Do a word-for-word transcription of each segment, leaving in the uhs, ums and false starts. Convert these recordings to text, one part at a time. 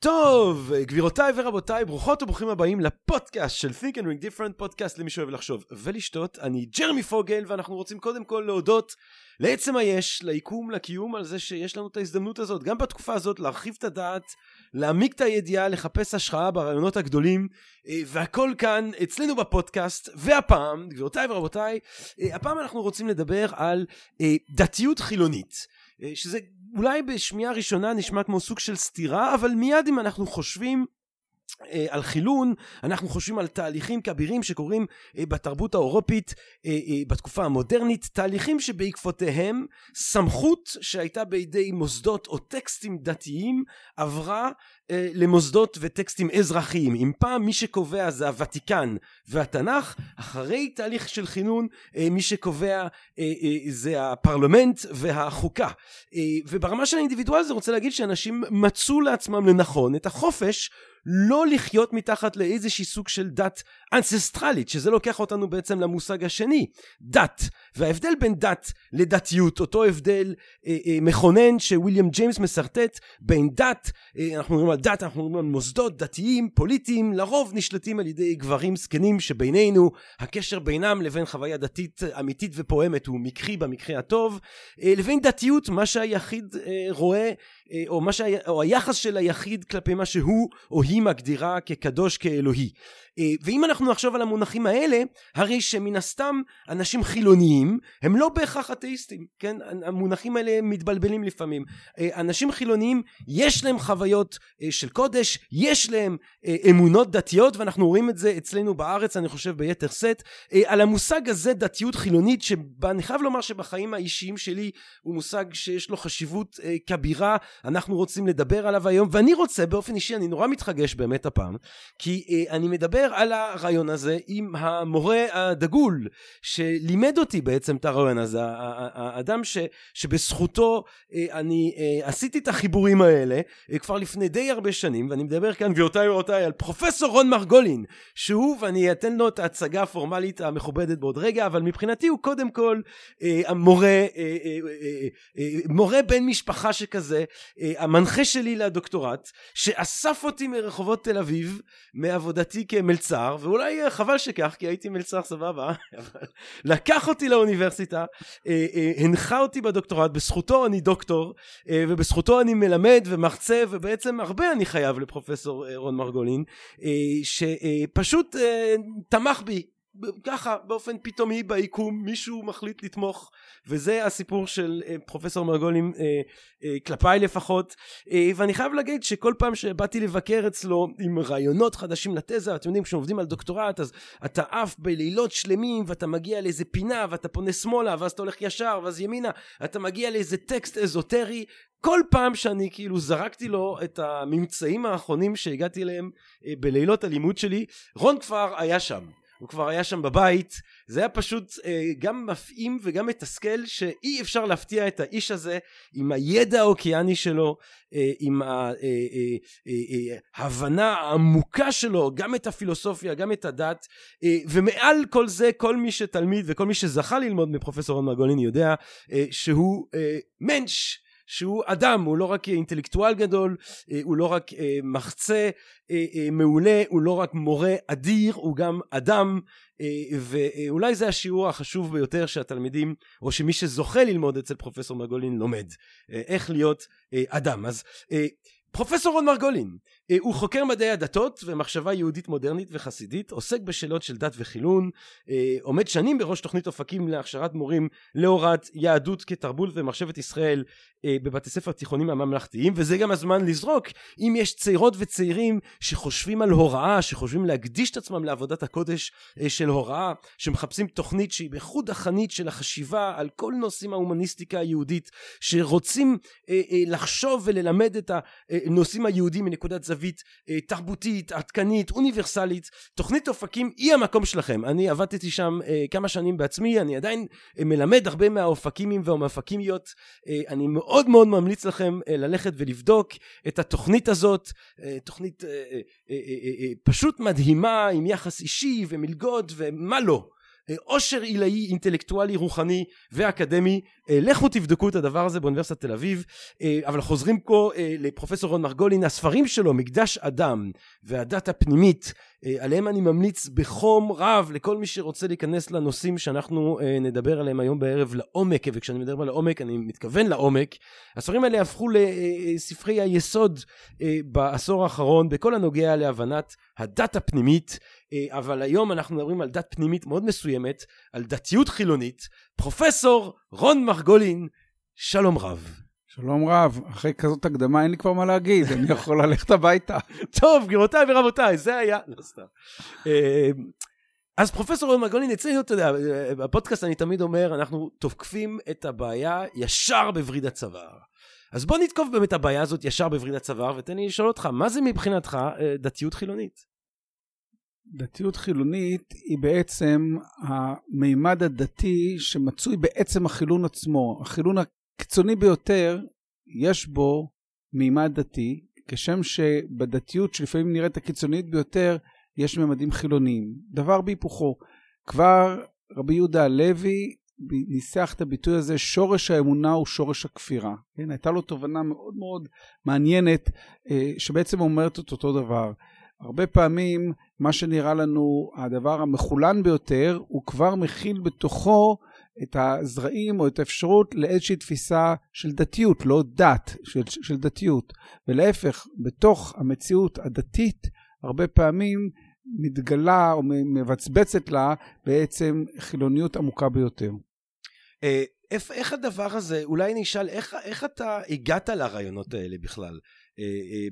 טוב, גבירותיי ורבותיי, ברוכות וברוכים הבאים לפודקאסט של Think and Ring Different, פודקאסט למי שאוהב לחשוב ולשתות. אני ג'רמי פוגל, ואנחנו רוצים קודם כל להודות לעצם היש, ליקום, לקיום, על זה שיש לנו את ההזדמנות הזאת, גם בתקופה הזאת, להרחיב את הדעת, להעמיק את הידיעה, לחפש השחאה ברעיונות הגדולים, והכל כאן אצלנו בפודקאסט. והפעם, גבירותיי ורבותיי, הפעם אנחנו רוצים לדבר על דתיות חילונית, שזה אולי בשמיעה ראשונה נשמע כמו סוג של סתירה, אבל מיד אם אנחנו חושבים על חילון, אנחנו חושבים על תהליכים כבירים שקורים בתרבות האירופית בתקופה המודרנית, תהליכים שבעקבותיהם סמכות שהייתה בידי מוסדות או טקסטים דתיים עברה למוסדות וטקסטים אזרחיים. אם פעם מי שקובע זה הוותיקן והתנ"ך, אחרי תהליך של חינון מי שקובע זה הפרלמנט והחוקה. וברמה של האינדיבידואל זה רוצה להגיד שאנשים מצאו לעצמם לנכון את החופש לא לחיות מתחת לאיזושהי סוג של דת אנססטרלית, שזה לוקח אותנו בעצם למושג השני, דת. וההבדל בין דת לדתיות, אותו הבדל אה, אה, מכונן שוויליאם ג'יימס מסרטט בין דת, אה, אנחנו אומרים על דת, אנחנו אומרים על מוסדות דתיים, פוליטיים, לרוב נשלטים על ידי גברים זקנים, שבינינו הקשר בינם לבין חוויה דתית אמיתית ופועמת הוא מקרי במקרה הטוב, אה, לבין דתיות, מה שהיחיד אה, רואה, אה, או, מה שה... או היחס של היחיד כלפי מה שהוא או היא מגדירה כקדוש, כאלוהי. ואם אנחנו נחשוב על המונחים האלה, הרי שמן הסתם אנשים חילוניים הם לא בהכרח אתאיסטים, כן? המונחים האלה מתבלבלים לפעמים. אנשים חילוניים יש להם חוויות של קודש, יש להם אמונות דתיות, ואנחנו רואים את זה אצלנו בארץ, אני חושב ביתר סט, על המושג הזה דתיות חילונית, שאני חייב לומר שבחיים האישיים שלי הוא מושג שיש לו חשיבות כבירה, אנחנו רוצים לדבר עליו היום, ואני רוצה באופן אישי, אני נורא מתחגש באמת הפעם, כי אני מדבר על הרעיון הזה עם המורה הדגול שלימד אותי בעצם את הרעיון הזה, האדם ש, שבזכותו אני עשיתי את החיבורים האלה כבר לפני די הרבה שנים, ואני מדבר כאן גבירותיי ורבותיי על פרופסור רון מרגולין, שהוא, ואני אתן לו את ההצגה הפורמלית המכובדת בעוד רגע, אבל מבחינתי הוא קודם כל המורה, מורה בן משפחה שכזה, המנחה שלי לדוקטורט, שאסף אותי מרחובות תל אביב מעבודתי כמלצר, ואולי חבל שכך, כי הייתי מלצר סבבה, אבל לקח אותי לאוניברסיטה, הנחה אותי בדוקטורט, בזכותו אני דוקטור, ובזכותו אני מלמד ומרצה, ובעצם הרבה אני חייב לפרופסור רון מרגולין, שפשוט תמך בי, ככה באופן פתאומי בעיקום מישהו מחליט לתמוך, וזה הסיפור של פרופסור מרגולין כלפיי לפחות. ואני חייב להגיד שכל פעם שבאתי לבקר אצלו עם רעיונות חדשים לתזה, אתם יודעים כשעובדים על דוקטורט אז אתה עף בלילות שלמים, ואתה מגיע לאיזה פינה ואתה פונה שמאלה ואז אתה הולך ישר ואז ימינה, אתה מגיע לאיזה טקסט אזוטרי. כל פעם שאני כאילו זרקתי לו את הממצאים האחרונים שהגעתי להם בלילות הלימוד שלי, רון כבר היה שם, הוא כבר היה שם בבית. זה היה פשוט אה, גם מפעים וגם מתסכל שאי אפשר להפתיע את האיש הזה עם הידע האוקיאני שלו, אה, עם ההבנה העמוקה שלו, גם את הפילוסופיה, גם את הדת, אה, ומעל כל זה, כל מי שתלמיד וכל מי שזכה ללמוד מפרופסור רון מרגולין יודע אה, שהוא אה, מנש, שהוא אדם, הוא לא רק אינטלקטואל גדול, הוא לא רק מחצה מעולה, הוא לא רק מורה אדיר, הוא גם אדם. ואולי זה השיעור החשוב ביותר שהתלמידים, או שמי שזוכה ללמוד אצל פרופסור מרגולין לומד, איך להיות אדם. אז פרופסור רון מרגולין הוא חוקר מדעי הדתות ומחשבה יהודית מודרנית וחסידית, עוסק בשאלות של דת וחילון, עומד שנים בראש תוכנית אופקים להכשרת מורים להוראת יהדות כתרבות ומחשבת ישראל בבתי ספר תיכונים הממלכתיים, וזה גם הזמן לזרוק אם יש צעירות וצעירים שחושבים על הוראה, שחושבים להקדיש את עצמם לעבודת הקודש של הוראה, שמחפשים תוכנית שהיא בחוד החנית של החשיבה על כל נושאים ההומניסטיקה היהודית, שרוצים לחשוב וללמד את ה נושאים היהודים מנקודת זווית תרבותית, עדכנית, אוניברסלית. תוכנית אופקים היא המקום שלכם. אני עבדתי שם כמה שנים בעצמי, אני עדיין מלמד הרבה מהאופקימים והמאופקימיות. אני מאוד מאוד ממליץ לכם ללכת ולבדוק את התוכנית הזאת, תוכנית פשוט מדהימה עם יחס אישי ומלגות ומה לא. עושר עילאי, אינטלקטואלי, רוחני ואקדמי. לכו תבדקו את הדבר הזה באוניברסיטת תל אביב. אבל חוזרים פה לפרופסור רון מרגולין, הספרים שלו, מקדש אדם והדת הפנימית, עליהם אני ממליץ בחום רב לכל מי שרוצה להיכנס לנושאים שאנחנו נדבר עליהם היום בערב לעומק, וכשאני מדבר על העומק אני מתכוון לעומק. הספרים האלה הפכו לספרי היסוד בעשור האחרון בכל הנוגע להבנת הדת הפנימית, אבל היום אנחנו מדברים על דת פנימית מאוד מסוימת, על דתיות חילונית. פרופסור רון מרגולין, שלום רב. שלום רב, אחרי כזאת הקדמה אין לי כבר מה להגיד, אני יכול ללכת הביתה. טוב, גבירותיי ורבותיי, זה היה, לא סתם. אז פרופסור רון מרגולין, אצלנו, אתה יודע, בפודקאסט אני תמיד אומר, אנחנו תוקפים את הבעיה ישר בבריד הצוואר. אז בוא נתקוף באמת הבעיה הזאת ישר בבריד הצוואר, ותן לי לשאול אותך, מה זה מבחינתך דתיות חילונית? דתיות חילונית היא בעצם המימד הדתי שמצוי בעצם החילון עצמו. החילון הקיצוני ביותר יש בו מימד דתי, כשם שבדתיות שלפעמים נראית הקיצונית ביותר יש ממדים חילוניים. דבר בהיפוכו, כבר רבי יהודה הלוי ניסח את הביטוי הזה, שורש האמונה הוא שורש הכפירה. כן? הייתה לו תובנה מאוד מאוד מעניינת שבעצם אומרת את אותו דבר. הרבה פעמים מה שנראה לנו הדבר המחולן ביותר הוא כבר מכיל בתוכו את הזרעים או את האפשרות לאיזושהי תפיסה של דתיות, לא דת, של, של דתיות. ולהפך, בתוך המציאות הדתית הרבה פעמים מתגלה או מבצבצת לה בעצם חילוניות עמוקה ביותר. איך, איך הדבר הזה, אולי נשאל, איך, איך אתה הגעת לרעיונות האלה בכלל?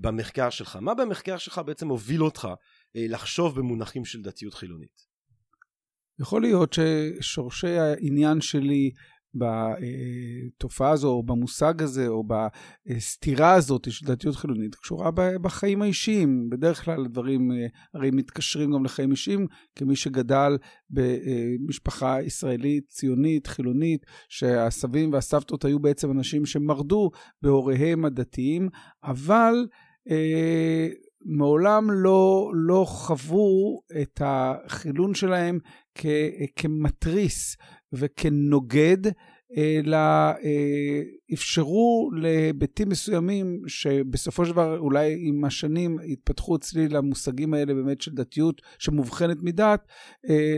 במחקר שלך, מה במחקר שלך בעצם הוביל אותך לחשוב במונחים של דתיות חילונית? יכול להיות ששורשי העניין שלי בתופעה הזו או במושג הזה או בסתירה הזאת של דתיות חילונית קשורה בחיים האישיים. בדרך כלל הדברים הרי מתקשרים גם לחיים אישיים, כמי שגדל במשפחה ישראלית ציונית חילונית, שהסבים והסבתות היו בעצם אנשים שמרדו בהוריהם הדתיים, אבל אה, מעולם לא לא חוו את החילון שלהם כ כמטריס וכנוגד, אלא אפשרו להיבטים מסוימים שבסופו של דבר אולי עם השנים התפתחו אצלי למושגים האלה באמת של דתיות שמובחנת מדת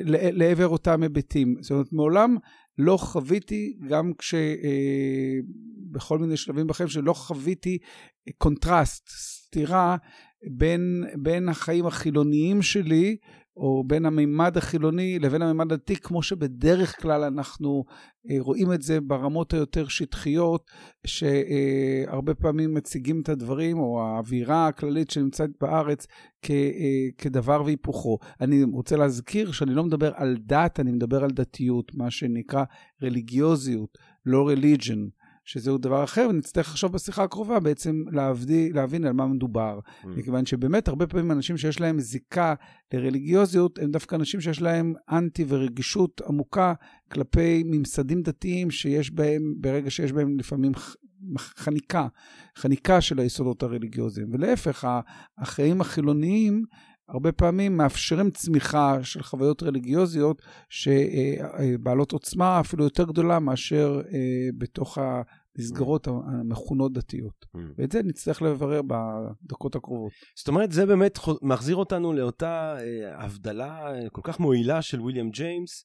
לעבר אותם היבטים. זאת אומרת, מעולם לא חוויתי, גם כש בכל מיני שלבים בחיים שלא חוויתי קונטרסט, סתירה בין בין החיים החילוניים שלי או בין המימד החילוני לבין המימד הדתי, כמו שבדרך כלל אנחנו רואים את זה ברמות היותר שטחיות, שהרבה פעמים מציגים את הדברים, או האווירה הכללית שנמצאת בארץ, כדבר והיפוכו. אני רוצה להזכיר שאני לא מדבר על דת, אני מדבר על דתיות, מה שנקרא רליגיוזיות, לא religion. שזהו דבר אחר, ונצטרך עכשיו בשיחה הקרובה בעצם להבדיל, להבין על מה מדובר. Mm. מכיוון שבאמת הרבה פעמים אנשים שיש להם זיקה לרליגיוזיות, הם דווקא אנשים שיש להם אנטי ורגישות עמוקה כלפי ממסדים דתיים שיש בהם, ברגע שיש בהם לפעמים חניקה, חניקה של היסודות הרליגיוזיים. ולהפך, החיים החילוניים הרבה פעמים מאפשרים צמיחה של חוויות רליגיוזיות שבעלות עוצמה אפילו יותר גדולה מאשר בתוך המסגרות המכונות דתיות. ואת זה נצטרך לברר בדקות הקרובות. זאת אומרת, זה באמת מחזיר אותנו לאותה הבדלה כל כך מועילה של וויליאם ג'יימס,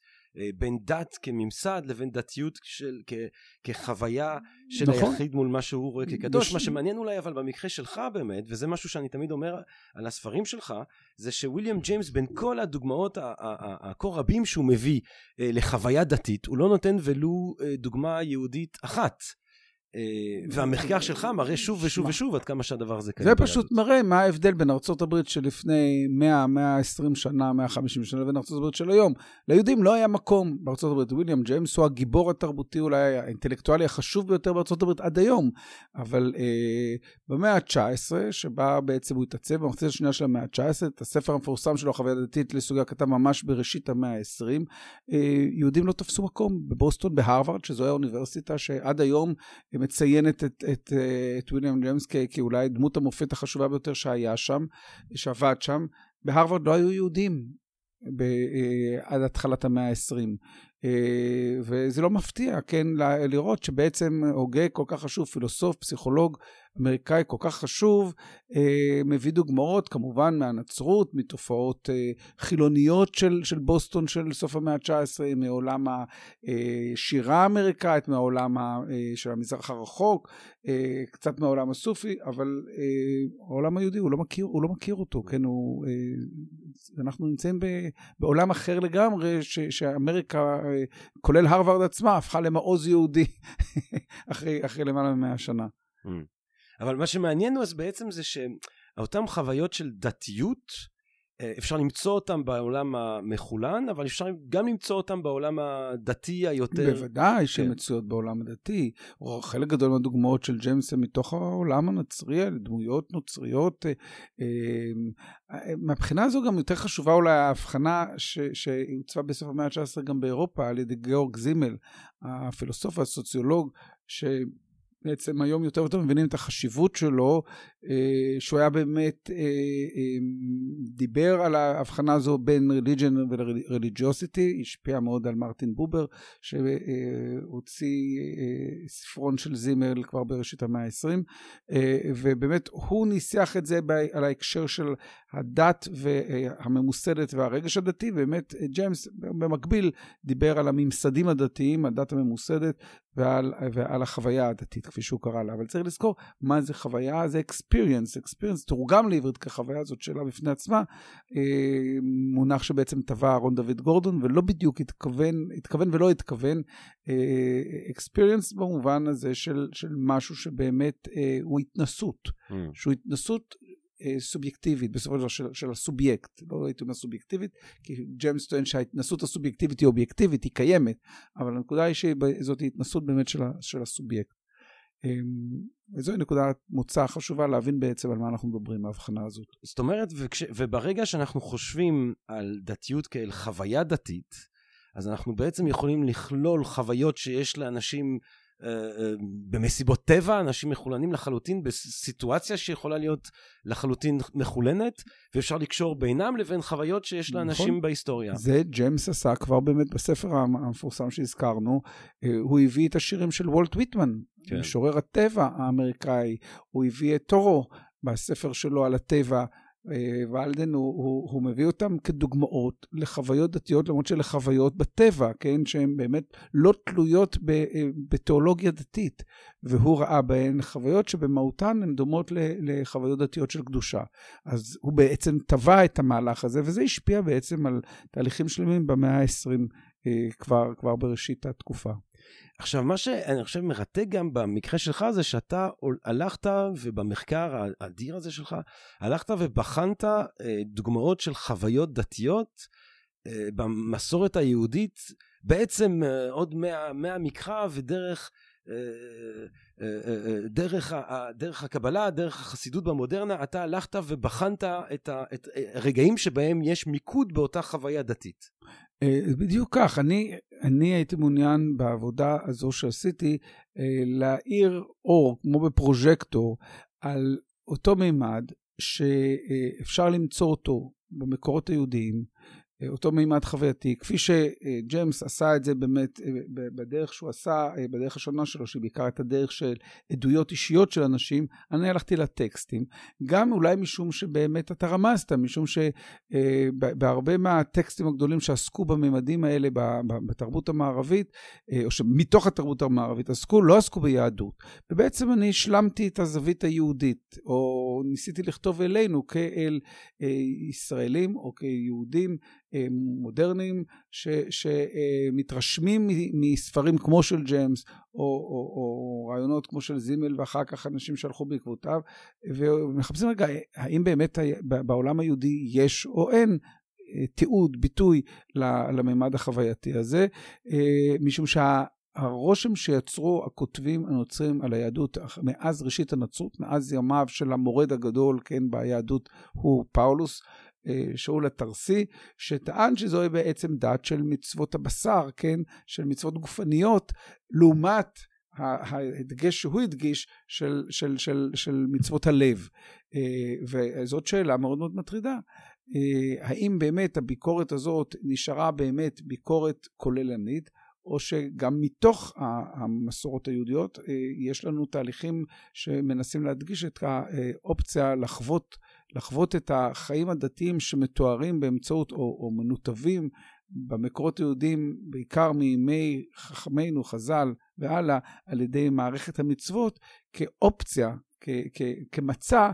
בין דת כממסד לבין דתיות של, כ, כחוויה של נכון. היחיד מול מה שהוא רואה כקדוש. בש... מה שמעניין אולי אבל במקרה שלך באמת, וזה משהו שאני תמיד אומר על הספרים שלך, זה שוויליאם ג'יימס בין כל הדוגמאות הכה רבים שהוא מביא לחוויה דתית, הוא לא נותן ולו דוגמה יהודית אחת. והמחקר שלך מראה שוב ושוב ושוב עד כמה שהדבר הזה קיים. זה פשוט מראה מה ההבדל בין ארצות הברית שלפני מאה, מאה ועשרים שנה, מאה וחמישים שנה לבין ארצות הברית של היום. ליהודים לא היה מקום בארצות הברית. וויליאם ג'יימס הוא הגיבור התרבותי, אולי האינטלקטואלי החשוב ביותר בארצות הברית עד היום. אבל אה, במאה ה-תשע עשרה, שבה בעצם הוא התעצב, במחצית השנייה של המאה ה-תשע עשרה, את הספר המפורסם שלו, החוויה הדתית לסוגיה, כתב ממש בראשית המאה ה-עשרים, אה, יהודים לא תפסו מקום בבוסטון, בהרווארד, שזו האוניברסיטה שעד היום מציינת את, את, את וויליאם ג'יימס כאולי דמות המופת החשובה ביותר שהיה שם, שעבד שם. בהרווארד לא היו יהודים ב, עד התחלת המאה ה-עשרים. וזה לא מפתיע, כן, לראות שבעצם הוגה כל כך חשוב, פילוסוף, פסיכולוג אמריקאי כל כך חשוב, מביא דוגמאות כמובן מהנצרות, מתופעות חילוניות של, של בוסטון של סוף המאה ה-תשע עשרה, מעולם השירה האמריקאית, מעולם של המזרח הרחוק, קצת מעולם הסופי, אבל העולם היהודי הוא לא מכיר, הוא לא מכיר אותו, כן, הוא, אנחנו נמצאים בעולם אחר לגמרי, ש, שאמריקה, כולל הרווארד עצמה, הפכה למעוז יהודי אחרי, אחרי למעלה ממאה שנה. אבל מה שמעניין הוא אז בעצם זה שאותם חוויות של דתיות, אפשר למצוא אותם בעולם המחולן, אבל אפשר גם למצוא אותם בעולם הדתי היותר. בוודאי שהן מצויות בעולם הדתי. חלק גדול מהדוגמאות של ג'יימס מתוך העולם הנוצרי, דמויות נוצריות. מהבחינה הזו גם יותר חשובה אולי ההבחנה שהוצבה בסוף המאה ה-תשע עשרה גם באירופה, על ידי גאורג זימל, הפילוסוף והסוציולוג, ש... בעצם היום יותר ויותר מבינים את החשיבות שלו, שהוא היה באמת דיבר על ההבחנה הזו בין religion ו-religiosity, השפיע מאוד על מרטין בובר, שהוציא ספרון של זימל כבר בראשית המאה ה-עשרים, ובאמת הוא ניסח את זה על ההקשר של הדת והממוסדת והרגש הדתי, באמת ג'יימס במקביל דיבר על הממסדים הדתיים, הדת הממוסדת, ועל, ועל החוויה הדתית, כפי שהוא קרא לה. אבל צריך לזכור מה זה חוויה, זה experience. experience תורגם לעברית כחוויה, זאת שאלה בפני עצמה, אה, מונח שבעצם טבע אהרון דוד גורדון, ולא בדיוק התכוון, התכוון ולא התכוון, אה, experience במובן הזה של, של משהו שבאמת אה, הוא התנסות, mm. שהוא התנסות סובייקטיבית, בסופו של, של, של הסובייקט, לא הייתי אומר סובייקטיבית, כי ג'יימס טוען שההתנסות הסובייקטיבית היא אובייקטיבית, היא קיימת, אבל הנקודה היא שזאת התנסות באמת של, של הסובייקט. וזו נקודת מוצא חשובה להבין בעצם על מה אנחנו מדברים מהבחנה הזאת. זאת אומרת, וכש, וברגע שאנחנו חושבים על דתיות כאל חוויה דתית, אז אנחנו בעצם יכולים לכלול חוויות שיש לאנשים במסיבות טבע, אנשים מחולנים לחלוטין, בסיטואציה שיכולה להיות לחלוטין מחולנת, ואפשר לקשור בינם לבין חוויות שיש לאנשים בהיסטוריה. זה ג'יימס עשה כבר באמת בספר המפורסם שהזכרנו, הוא הביא את השירים של וולט ויטמן, משורר הטבע האמריקאי, הוא הביא את תורו בספר שלו על הטבע, ואלדן הוא, הוא, הוא מביא אותם כדוגמאות לחוויות דתיות, למרות שלחוויות בטבע, כן, שהן באמת לא תלויות ב, בתיאולוגיה דתית, והוא ראה בהן חוויות שבמהותן הן דומות לחוויות דתיות של קדושה. אז הוא בעצם טבע את המהלך הזה, וזה השפיע בעצם על תהליכים שלמים במאה ה-עשרים כבר, כבר בראשית התקופה. עכשיו, מה שאני חושב מרתק גם במקרה שלך זה שאתה הלכת ובמחקר האדיר הזה שלך, הלכת ובחנת דוגמאות של חוויות דתיות במסורת היהודית, בעצם עוד מהמקרא ודרך דרך דרך הקבלה, דרך החסידות במודרנה, אתה הלכת ובחנת את הרגעים שבהם יש מיקוד באותה חוויה דתית. בדיוק כך, אני, אני הייתי מעוניין בעבודה הזו שעשיתי להאיר אור, כמו בפרוז'קטור, על אותו מימד שאפשר למצוא אותו במקורות היהודיים, אותו מימד חווייתי, כפי שג'יימס עשה את זה באמת בדרך שהוא עשה, בדרך השונה שלו, שבעיקר את הדרך של עדויות אישיות של אנשים, אני הלכתי לטקסטים, גם אולי משום שבאמת אתה רמזת, משום שבהרבה מהטקסטים הגדולים שעסקו בממדים האלה בתרבות המערבית, או שמתוך התרבות המערבית עסקו, לא עסקו ביהדות, ובעצם אני השלמתי את הזווית היהודית, או ניסיתי לכתוב אלינו כאל ישראלים או כיהודים, מודרניים שמתרשמים מספרים כמו של ג'יימס או, או, או רעיונות כמו של זימל, ואחר כך אנשים שהלכו בעקבותיו, ומחפשים רגע האם באמת בעולם היהודי יש או אין תיעוד, ביטוי לממד החווייתי הזה, משום שה... הרושם שיצרו הכותבים הנוצרים על היהדות מאז ראשית הנצרות, מאז ימיו של המורד הגדול, כן, ביהדות, הוא פאולוס, שאול התרסי, שטען שזוהי בעצם דת של מצוות הבשר, כן, של מצוות גופניות, לעומת ההדגש שהוא הדגיש של, של, של, של מצוות הלב. וזאת שאלה מאוד מאוד מטרידה. האם באמת הביקורת הזאת נשארה באמת ביקורת כוללנית, או שגם מתוך המסורות היהודיות יש לנו תהליכים שמנסים להדגיש את האופציה לחוות, לחוות את החיים הדתיים שמתוארים באמצעות או, או מנותבים במקורות היהודיים, בעיקר מימי חכמינו חז"ל והלאה, על ידי מערכת המצוות כאופציה, כ, כ, כמצע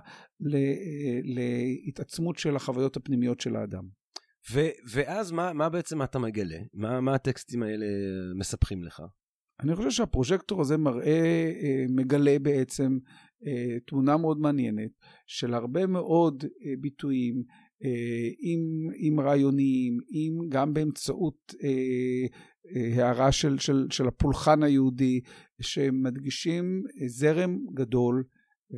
להתעצמות של החוויות הפנימיות של האדם. ואז מה, מה בעצם אתה מגלה? מה, מה הטקסטים האלה מספחים לך? אני חושב שהפרוז'קטור הזה מראה, מגלה בעצם תמונה מאוד מעניינת של הרבה מאוד ביטויים, עם, עם רעיוניים, עם, גם באמצעות הערה של, של, של הפולחן היהודי, שמדגישים זרם גדול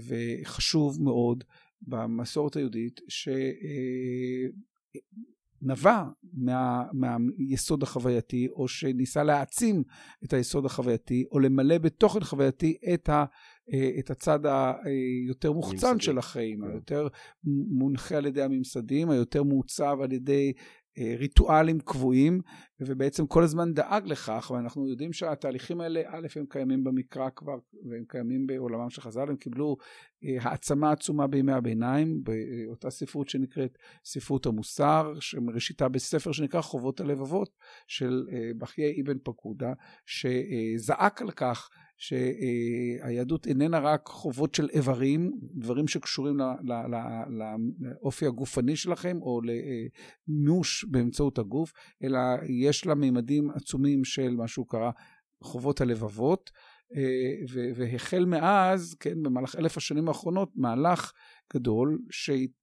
וחשוב מאוד במסורת היהודית, ש... נבע מה, מהיסוד החווייתי, או שניסה להעצים את היסוד החווייתי, או למלא בתוכן חווייתי את, ה, את הצד היותר מוחצן הממסדים. של החיים, yeah. היותר מונחה על ידי הממסדים, היותר מוצב על ידי ריטואלים קבועים, ובעצם כל הזמן דאג לכך, ואנחנו יודעים שהתהליכים האלה, א', הם קיימים במקרא כבר, והם קיימים בעולמם של חז"ל, הם קיבלו העצמה עצומה בימי הביניים, באותה ספרות שנקראת ספרות המוסר, שמראשיתה בספר שנקרא חובות הלבבות, של בחיה אבן פקודה, שזעק על כך, שהיהדות איננה רק חובות של איברים, דברים שקשורים לאופי הגופני שלכם, או למיוש באמצעות הגוף, אלא יש לה מימדים עצומים של מה שהוא קרא חובות הלבבות, והחל מאז, כן, במהלך אלף השנים האחרונות, מהלך גדול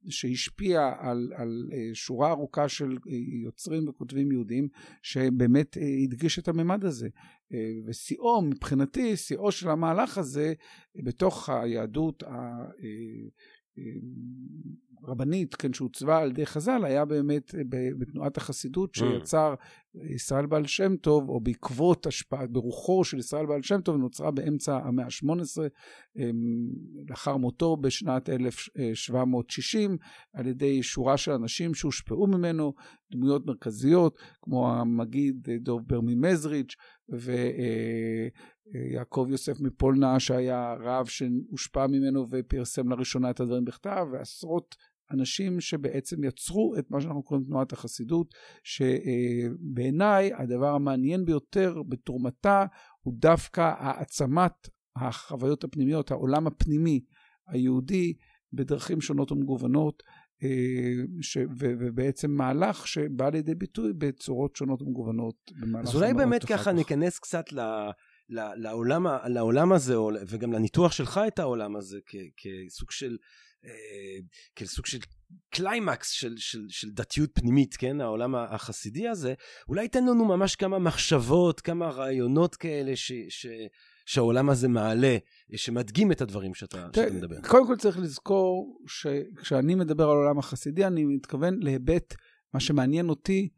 שהשפיע על, על שורה ארוכה של יוצרים וכותבים יהודים שבאמת הדגיש את הממד הזה. ושיאו, מבחינתי, שיאו של המהלך הזה בתוך היהדות הרבנית, כן, שהוצבה על ידי חז"ל, היה באמת בתנועת החסידות שיצר ישראל בעל שם טוב, או בעקבות השפעה ברוחו של ישראל בעל שם טוב, נוצרה באמצע המאה ה-שמונה עשרה, לאחר מותו בשנת אלף שבע מאות שישים, על ידי שורה של אנשים שהושפעו ממנו, דמויות מרכזיות, כמו המגיד דובר ממזריץ' ו... יעקב יוסף מפולנה, שהיה רב שהושפע ממנו ופרסם לראשונה את הדברים בכתב, ועשרות אנשים שבעצם יצרו את מה שאנחנו קוראים תנועת החסידות, שבעיניי הדבר המעניין ביותר בתורמתה הוא דווקא העצמת החוויות הפנימיות, העולם הפנימי היהודי בדרכים שונות ומגוונות, ש... ובעצם מהלך שבא לידי ביטוי בצורות שונות ומגוונות. אז אולי באמת ככה ניכנס קצת ל... לעולם, לעולם הזה, וגם לניתוח שלך את העולם הזה, כ, כסוג של, כסוג של קליימקס של, של, של דתיות פנימית, כן? העולם החסידי הזה. אולי תן לנו ממש כמה מחשבות, כמה רעיונות כאלה ש, ש, שהעולם הזה מעלה, שמדגים את הדברים שאתה, שאתה מדבר. קודם כל צריך לזכור שכשאני מדבר על העולם החסידי, אני מתכוון להיבט, מה שמעניין אותי,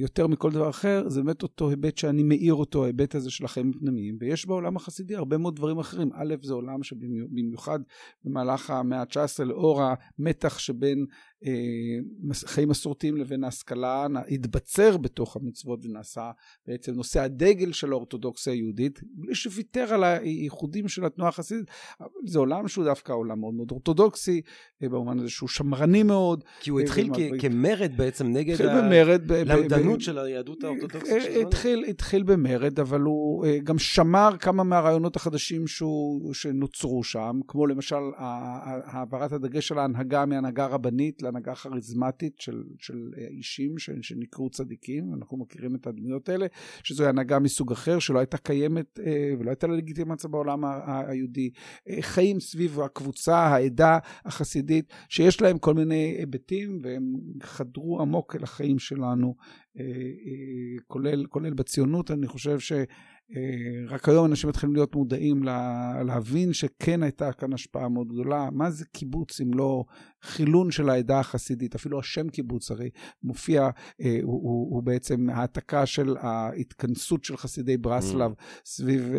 יותר מכל דבר אחר, זה באמת אותו היבט שאני מאיר אותו, ההיבט הזה של החיים הפנימיים, ויש בעולם החסידי הרבה מאוד דברים אחרים. א', זה עולם שבמיוחד במהלך המאה ה-תשע עשרה, לאור המתח שבין אה, חיים מסורתיים לבין ההשכלה, התבצר בתוך המצוות ונעשה בעצם נושא הדגל של האורתודוקסיה היהודית, בלי שוויתר על הייחודים של התנועה החסידית. זה עולם שהוא דווקא עולם מאוד מאוד אורתודוקסי, אה, במובן הזה שהוא שמרני מאוד. כי הוא התחיל כ- כמרד בעצם נגד... התחיל ה... במרד... ב- ב- דנות של היהדות האורתודוקסית. התחיל, התחיל במרד, אבל הוא גם שמר כמה מהרעיונות החדשים שנוצרו שם, כמו למשל העברת הדגש של ההנהגה מההנהגה הרבנית להנהגה חריזמטית של, של אישים ש, שנקראו צדיקים, אנחנו מכירים את הדמויות האלה, שזו הנהגה מסוג אחר שלא הייתה קיימת ולא הייתה לגיטימציה בעולם היהודי, חיים סביב הקבוצה, העדה החסידית, שיש להם כל מיני היבטים והם חדרו עמוק לחיים שלנו, כולל, כולל בציונות. אני חושב ש רק היום אנשים מתחילים להיות מודעים להבין שכן הייתה כאן השפעה מאוד גדולה. מה זה קיבוץ אם לא חילון של העדה החסידית? אפילו השם קיבוץ הרי מופיע, הוא, הוא, הוא בעצם העתקה של ההתכנסות של חסידי ברסלב סביב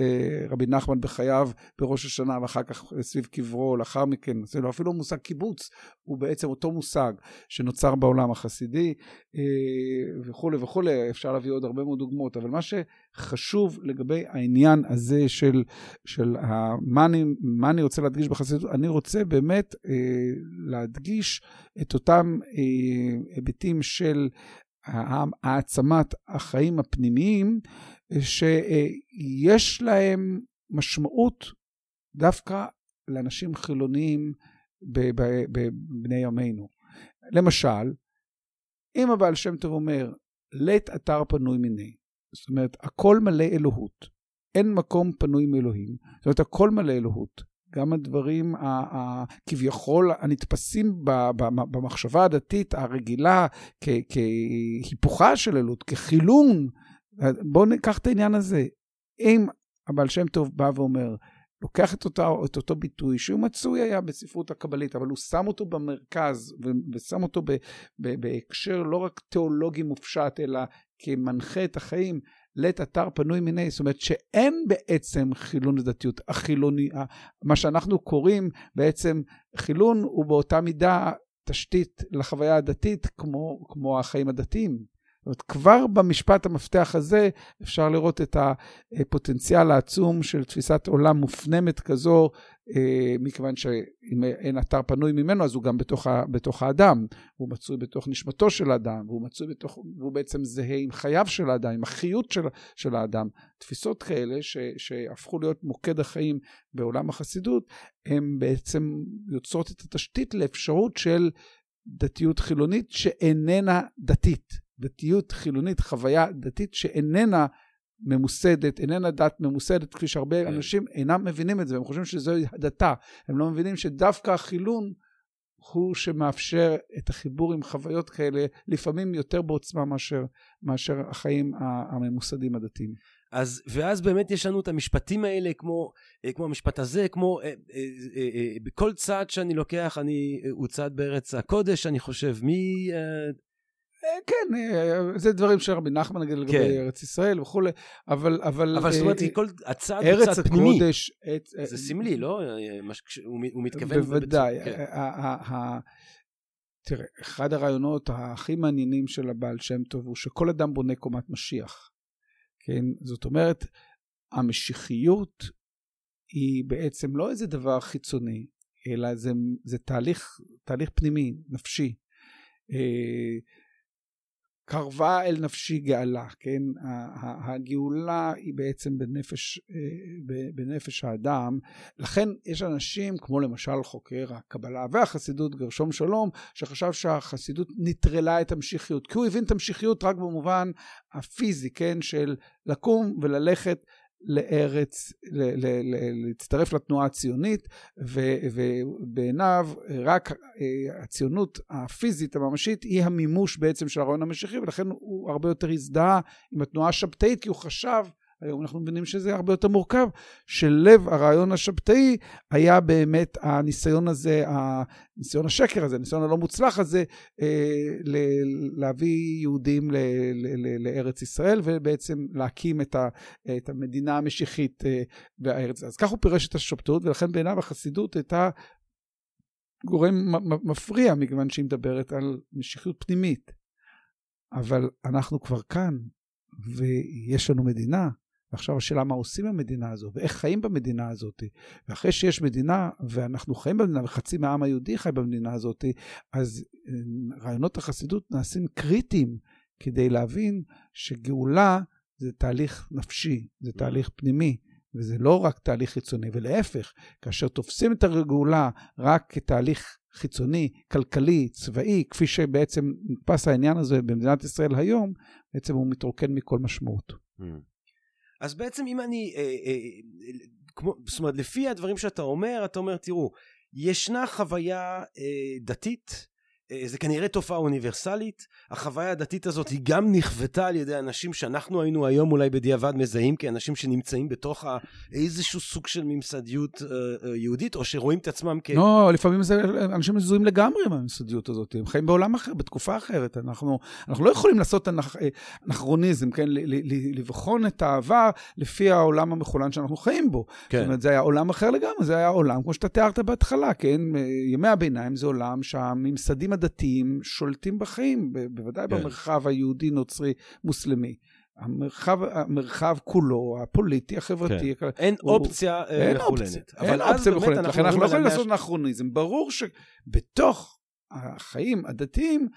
רבי נחמן בחייו בראש השנה ואחר כך סביב קברו לאחר מכן. אפילו מושג קיבוץ הוא בעצם אותו מושג שנוצר בעולם החסידי וכו' וכו'. אפשר להביא עוד הרבה מאוד דוגמאות, אבל מה שחשוב לגבי לגבי העניין הזה של, של מה אני, מה אני רוצה להדגיש בחסידות, אני רוצה באמת אה, להדגיש את אותם אה, היבטים של העצמת החיים הפנימיים, שיש להם משמעות דווקא לאנשים חילוניים בבני ימינו. למשל, אם הבעל שם טוב אומר, לית אתר פנוי מיני, זאת אומרת, הכל מלא אלוהות, אין מקום פנוי מאלוהים, זאת אומרת, הכל מלא אלוהות, גם הדברים כביכול הנתפסים במחשבה הדתית הרגילה, כהיפוכה של אלוהות, כחילון. בואו ניקח את העניין הזה, אם הבעל שם טוב בא ואומר, לוקח את אותו, את אותו ביטוי שהוא מצוי היה בספרות הקבלית, אבל הוא שם אותו במרכז, ושם אותו ב, ב, בהקשר לא רק תיאולוגי מופשט, אלא כמנחה את החיים, לית אתר פנוי מיני, זאת אומרת שאין בעצם חילון לדתיות, החילוני, מה שאנחנו קוראים בעצם חילון, הוא באותה מידה תשתית לחוויה הדתית, כמו, כמו החיים הדתיים. זאת אומרת, כבר במשפט המפתח הזה אפשר לראות את הפוטנציאל העצום של תפיסת עולם מופנמת כזו, מכיוון שאם אין אתר פנוי ממנו, אז הוא גם בתוך, בתוך האדם, הוא מצוי בתוך נשמתו של האדם, והוא מצוי בתוך, והוא בעצם זהה עם חייו של האדם, עם החיות של, של האדם. תפיסות כאלה ש, שהפכו להיות מוקד החיים בעולם החסידות, הם בעצם יוצרות את התשתית לאפשרות של דתיות חילונית שאיננה דתית. דתיות חילונית, חוויה דתית שאיננה ממוסדת, איננה דת ממוסדת, כפי שהרבה אנשים אינם מבינים את זה, הם חושבים שזו הדתה, הם לא מבינים שדווקא החילון הוא שמאפשר את החיבור עם חוויות כאלה, לפעמים יותר בעוצמה מאשר, מאשר החיים הממוסדים הדתיים. אז, ואז באמת יש לנו את המשפטים האלה, כמו, כמו המשפט הזה, כמו, אה, אה, אה, אה, בכל צעד שאני לוקח, אני, הוא צעד בארץ הקודש, אני חושב, מי... אה, כן, זה דברים של רבי נחמן נגיד לגבי ארץ ישראל וכו', אבל... אבל זאת אומרת, כל הצד הוא צד פנימי. זה סמלי, לא? הוא מתכוון... בוודאי. תראה, אחד הרעיונות הכי מעניינים של הבעל שם טוב הוא שכל אדם בונה קומת משיח. זאת אומרת, המשיחיות היא בעצם לא איזה דבר חיצוני, אלא זה תהליך פנימי, נפשי. קרבה אל נפשי גאלה, כן? הגאולה היא בעצם בנפש, בנפש האדם, לכן יש אנשים כמו למשל חוקר הקבלה והחסידות גרשום שלום, שחשב שהחסידות נטרלה את המשיחיות, כי הוא הבין את המשיחיות רק במובן הפיזי, כן? של לקום וללכת לארץ, ל- ל- ל- להצטרף לתנועה הציונית, ובעיניו רק הציונות הפיזית הממשית היא המימוש בעצם של הרעיון המשיחי, ולכן הוא הרבה יותר הזדהה עם התנועה השבתאית, כי הוא חשב, היום אנחנו מבינים שזה הרבה יותר מורכב, שלב הרעיון השבתאי היה באמת הניסיון הזה, הניסיון השקר הזה, הניסיון הלא מוצלח הזה, להביא יהודים לארץ ישראל, ובעצם להקים את המדינה המשיחית בארץ. אז כך הוא פירש את השבתאות, ולכן בעיניו החסידות הייתה גורם מפריע, מכיוון שהיא מדברת על משיחיות פנימית. אבל אנחנו כבר כאן, ויש לנו מדינה, ועכשיו השאלה מה עושים במדינה הזו, ואיך חיים במדינה הזאת, ואחרי שיש מדינה, ואנחנו חיים במדינה, וחצי מהעם היהודי חי במדינה הזאת, אז רעיונות החסידות נעשים קריטיים, כדי להבין שגאולה זה תהליך נפשי, זה תהליך פנימי, וזה לא רק תהליך חיצוני, ולהפך, כאשר תופסים את הגאולה רק כתהליך חיצוני, כלכלי, צבאי, כפי שבעצם נתפס העניין הזה במדינת ישראל היום, בעצם הוא מתרוקן מכל משמעות. אז בעצם אם אני, זאת אומרת, לפי הדברים שאתה אומר, אתה אומר, תראו, ישנה חוויה דתית, זה כנראה תופעה אוניברסלית, החוויה הדתית הזאת היא גם נכוותה על ידי אנשים שאנחנו היינו היום אולי בדיעבד מזהים כאנשים שנמצאים בתוך איזשהו סוג של ממסדיות יהודית, או שרואים את עצמם כ... לא, לפעמים אנשים מזוהים לגמרי מהממסדיות הזאת, הם חיים בעולם אחר, בתקופה אחרת, אנחנו לא יכולים לעשות אנכרוניזם, לבחון את העבר לפי העולם המחולן שאנחנו חיים בו, זאת אומרת, זה היה עולם אחר לגמרי, זה היה עולם כמו שאתה תיארת בהתחלה, ימי הביניים זה עולם שהממסדים הדתיים שולטים בחיים, בוודאי במרחב היהודי, נוצרי, מוסלמי. המרחב, המרחב כולו, הפוליטי, החברתי. אין אופציה מחולנת. אין אופציה מחולנת, לכן אנחנו לא יכולים לעשות אנכרוניזם. ברור שבתוך החיים הדתיים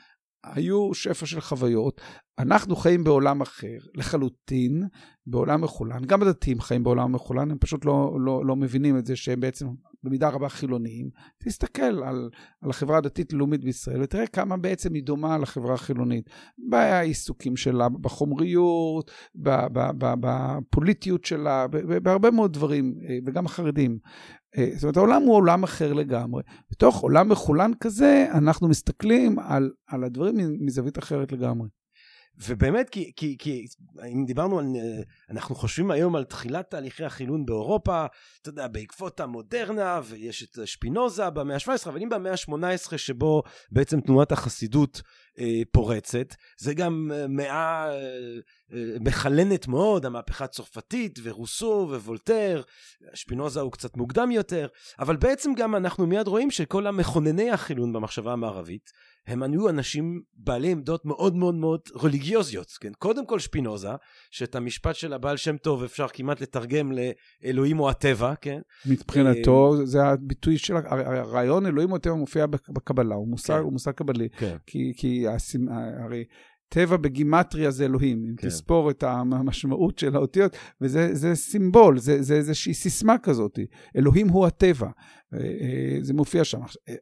היו שפע של חוויות, אנחנו חיים בעולם אחר, לחלוטין, בעולם מחולן, גם הדתיים חיים בעולם מחולן, הם פשוט לא, לא, לא מבינים את זה שהם בעצם במידה רבה חילוניים. תסתכל על, על החברה הדתית לאומית בישראל, ותראה כמה בעצם היא דומה לחברה החילונית, בעיסוקים שלה, בחומריות, בפוליטיות שלה, בהרבה מאוד דברים, וגם החרדים. זאת אומרת, העולם הוא עולם אחר לגמרי. בתוך עולם מחולן כזה, אנחנו מסתכלים על, על הדברים מזווית אחרת לגמרי. ובאמת, כי, כי, כי, אם דיברנו על, אנחנו חושבים היום על תחילת תהליכי החילון באירופה, אתה יודע, בעקבות המודרנה, ויש את שפינוזה במאה ה-שבע עשרה, אבל אם במאה ה-שמונה עשרה שבו בעצם תנועת החסידות אה, פורצת, זה גם מאה אה, אה, מחלנת מאוד, המהפכה הצרפתית ורוסו ווולטר, שפינוזה הוא קצת מוקדם יותר, אבל בעצם גם אנחנו מיד רואים שכל המכונני החילון במחשבה המערבית, הם היו אנשים בעלי עמדות מאוד מאוד מאוד רליגיוזיות, כן? קודם כל שפינוזה, שאת המשפט של הבעל שם טוב אפשר כמעט לתרגם לאלוהים או הטבע, כן? מבחינתו, זה הביטוי של הרעיון, אלוהים או הטבע מופיע בקבלה, הוא מושג, הוא מושג קבלי, כי, כי הרי... טבע בגימטריה זה אלוהים, אם תספור את המשמעות של האותיות, וזה סימבול, זה איזושהי סיסמה כזאת, אלוהים הוא הטבע, זה מופיע שם.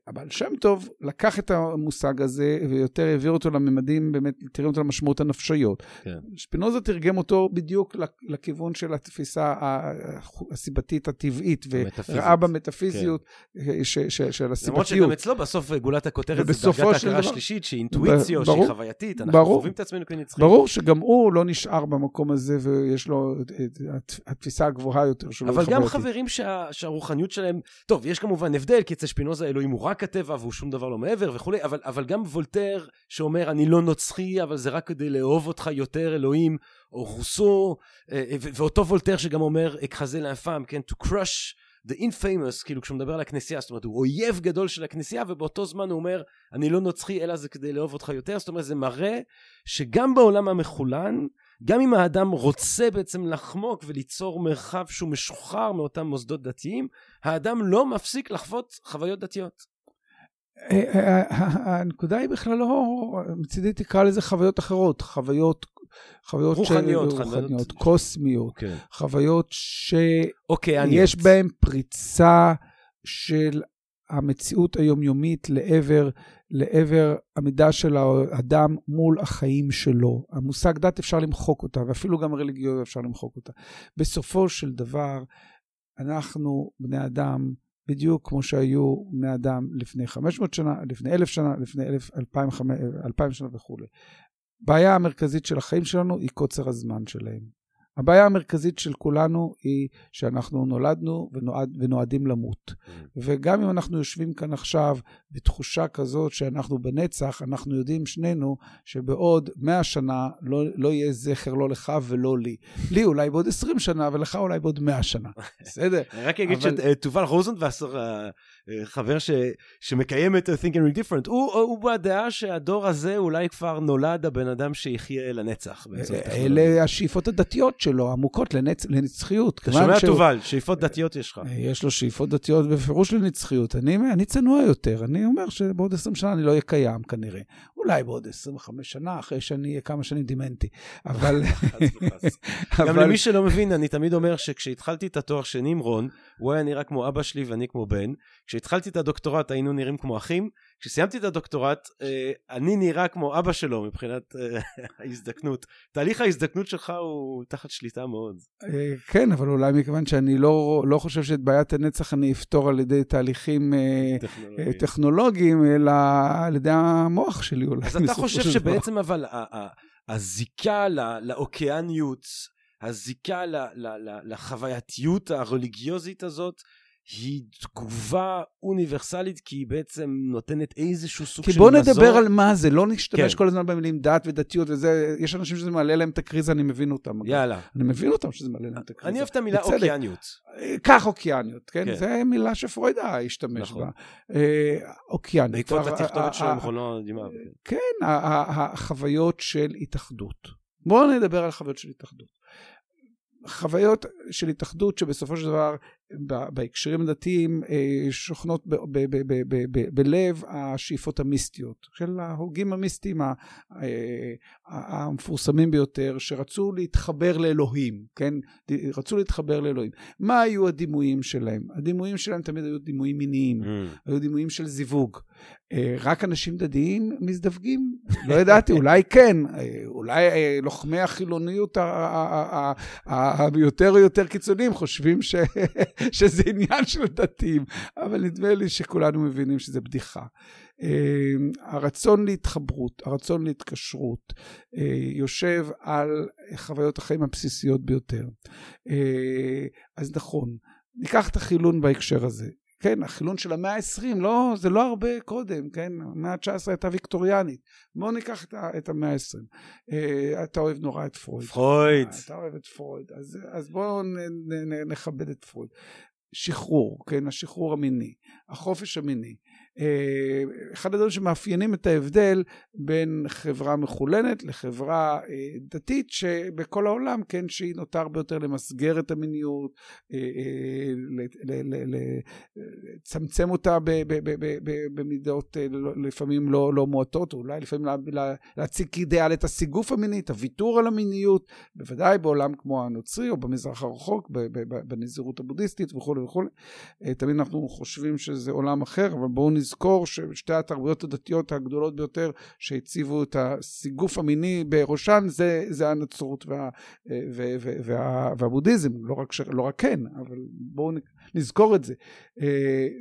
אבל שם טוב, לקח את המושג הזה, ויותר העביר אותו לממדים, באמת תרגם אותו למשמעות הנפשיות. שפינוזה תרגם אותו בדיוק לכיוון של התפיסה הסיבתית הטבעית, וראה במטאפיזיות של הסיבתיות. למרות שגם אצלו בסוף גולת הכותרת, זה דרגת ההכרה השלישית, שהיא אינטואיציה או שהיא חווייתית, אנחנו חווים את עצמנו כנצחים. ברור שגם הוא לא נשאר במקום הזה, ויש לו התפיסה הגבוהה יותר. אבל גם חברים שהרוחניות שלהם, טוב, יש כמובן הבדל, כי אצל שפינוזה אלוהים הוא רק הטבע, והוא שום דבר לא מעבר וכו', אבל גם וולטר שאומר, אני לא נוצחי, אבל זה רק כדי לאהוב אותך יותר, אלוהים, או רוסו, ואותו וולטר שגם אומר, אכחזה לאפם, כן, to crush the infamous, כאילו כשהוא מדבר על הכנסייה, זאת אומרת, הוא אויב גדול של הכנסייה, ובאותו זמן הוא אומר, אני לא נוצחי, אלא זה כדי לאהוב אותך יותר, זאת אומרת, זה מראה שגם בעולם המחולן, גם אם האדם רוצה בעצם לחמוק וליצור מרחב שהוא משוחרר מאותם מוסדות דתיים, האדם לא מפסיק לחוות חוויות דתיות. הנקודה היא בכלל לא, מצידי תקרא לזה חוויות אחרות, חוויות... חוויות רוחניות, של... רוחניות קוסמיות, okay. חוויות שיש okay, בהן פריצה של המציאות היומיומית לעבר, לעבר המידה של האדם מול החיים שלו. המושג דת אפשר למחוק אותה, ואפילו גם רליגיות אפשר למחוק אותה. בסופו של דבר, אנחנו בני אדם, בדיוק כמו שהיו בני אדם לפני חמש מאות שנה, לפני אלף שנה, לפני אלפיים שנה וכו'. הבעיה המרכזית של החיים שלנו היא קוצר הזמן שלהם. הבעיה המרכזית של כולנו היא שאנחנו נולדנו ונועד, ונועדים למות. וגם אם אנחנו יושבים כאן עכשיו בתחושה כזאת שאנחנו בנצח, אנחנו יודעים שנינו שבעוד מאה שנה לא, לא יהיה זכר לא לך ולא לי. לי אולי בעוד עשרים שנה ולך אולי בעוד מאה שנה. בסדר? רק אגיד שתובל רוזנד ועשר... חבר ש, שמקיים את Think and Read Different, הוא, הוא בדעה שהדור הזה אולי כבר נולד הבן אדם שיחיה לנצח. אלה השאיפות הדתיות השאיפות שלו עמוקות לנצ... לנצחיות. אתה שומע שהוא... תובל, שאיפות דתיות יש לך. יש לו שאיפות דתיות בפירוש לנצחיות. אני, אני צנוע יותר, אני אומר שבעוד עשרים שנה אני לא אהיה קיים כנראה. אולי בעוד עשרים וחמש שנה, אחרי שאני אהיה כמה שנים דימנטי. אבל... גם למי שלא מבין, אני תמיד אומר שכשהתחלתי את התואר שני עם רון, הוא היה נראה כמו אבא שלי ואני כמו בן. כשהתחלתי את הדוקטורט היינו נראים כמו אחים. כשסיימתי את הדוקטורט, אני נראה כמו אבא שלו מבחינת ההזדקנות. תהליך ההזדקנות שלך הוא תחת שליטה מאוד. כן, אבל אולי מכיוון שאני לא, לא חושב שאת בעיית הנצח אני אפתור על ידי תהליכים טכנולוגיים, טכנולוגיים אלא על ידי המוח שלי. אולי אז אתה חושב שבעצם דבר. אבל הזיקה לא, לאוקייניות, הזיקה לא, לא, לחווייתיות הרליגיוזית הזאת, היא תגובה אוניברסלית, כי היא בעצם נותנת איזשהו סוג של מזור. כי בוא נדבר על מה זה, לא נשתמש כל הזמן במילים דת ודתיות וזה, יש אנשים שזה מעלה להם את הקריזה, אני מבין אותם. יאללה. אני מבין אותם שזה מעלה להם את הקריזה. אני אוהב את המילה אוקייניות. כך אוקייניות, כן? זו מילה שפרוידה השתמש בה. אוקייניות. בעקבות התכתובת של המכונות. כן, החוויות של התאחדות. בואו נדבר על חוויות של התאחדות. חוויות של התאחדות שבסופו של דבר בהקשרים דתיים שוכנות ב- ב- ב- ב- ב- ב- בלב השאיפות המיסטיות של ההוגים המיסטיים המפורסמים ביותר שרצו להתחבר לאלוהים, כן? רצו להתחבר לאלוהים. מה היו הדימויים שלהם? הדימויים שלהם תמיד היו דימויים מיניים, היו דימויים של זיווג. רק אנשים דתיים מזדווגים? לא ידעתי, אולי כן, אולי לוחמי החילוניות היותר יותר קיצוניים חושבים ש... שזה עניין של דתיים, אבל נדמה לי שכולנו מבינים שזה בדיחה. הרצון להתחברות, הרצון להתקשרות, יושב על חוויות החיים הבסיסיות ביותר. אז נכון, ניקח את החילון בהקשר הזה. כן, החילון של המאה ה-עשרים, לא, זה לא הרבה קודם, כן? המאה ה-תשע עשרה הייתה ויקטוריאנית. בואו ניקח את המאה ה-עשרים. אה, אתה אוהב נורא את פרויד. פרויד. אה, אתה אוהב את פרויד. אז, אז בואו נכבד את פרויד. שחרור, כן? השחרור המיני, החופש המיני. אה, אחד הדברים שמאפיינים את ההבדל בין חברה מחולנת לחברה אה, דתית שבכל העולם, כן, שהיא נותר ביותר למסגר את המיניות, אה, אה, לצמצם אותה ב, ב, ב, ב, ב, במידות אה, לפעמים לא, לא מועטות, אולי לפעמים לה, לה, להציג אידיאל את הסיגוף המיני, את הוויתור על המיניות, בוודאי בעולם כמו הנוצרי או במזרח הרחוק, בנזירות הבודהיסטית וכו'. וכו'. תמיד אנחנו חושבים שזה עולם אחר, אבל בואו נזכור ששתי התרבויות הדתיות הגדולות ביותר שהציבו את הסיגוף המיני בראשן, זה, זה הנצרות וה, וה, וה, וה, והבודהיזם, לא רק, לא רק כן, אבל בואו נזכור את זה.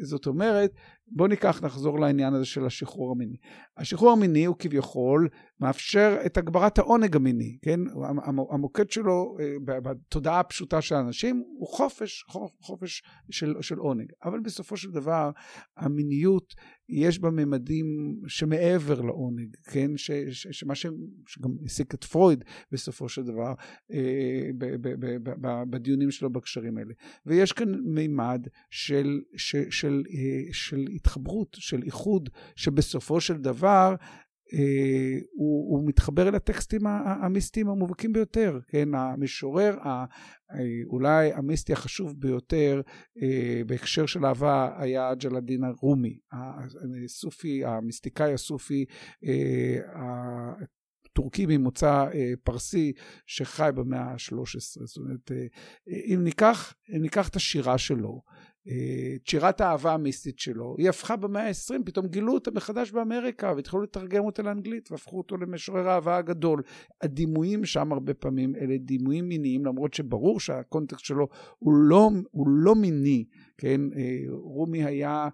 זאת אומרת, בואו ניקח, נחזור לעניין הזה של השחרור המיני. השחרור המיני הוא כביכול מאפשר את הגברת העונג המיני, כן? המוקד שלו, בתודעה הפשוטה של האנשים, הוא חופש, חופש של, של עונג. אבל בסופו של דבר, המיניות יש בה ממדים שמעבר לעונג, כן? ש, ש, שמה ש, שגם הסיק את פרויד בסופו של דבר, אה, ב, ב, ב, ב, ב, בדיונים שלו בקשרים האלה. ויש כאן מימד של, ש, של, אה, של התחברות, של איחוד, שבסופו של דבר, הוא, הוא מתחבר לטקסטים המיסטיים המובהקים ביותר, כן? המשורר, אולי המיסטי החשוב ביותר בהקשר של אהבה היה ג'לדין הרומי, הסופי, המיסטיקאי הסופי טורקי ממוצא פרסי שחי במאה ה-שלוש עשרה. זאת אומרת, אם ניקח, אם ניקח את השירה שלו, שירת האהבה המיסטית שלו, היא הפכה במאה ה-עשרים, פתאום גילו אותה מחדש באמריקה, והתחילו לתרגם אותה לאנגלית, והפכו אותו למשורר האהבה הגדול. הדימויים שם הרבה פעמים, אלה דימויים מיניים, למרות שברור שהקונטקסט שלו הוא לא, הוא לא מיני, כן? רומי היה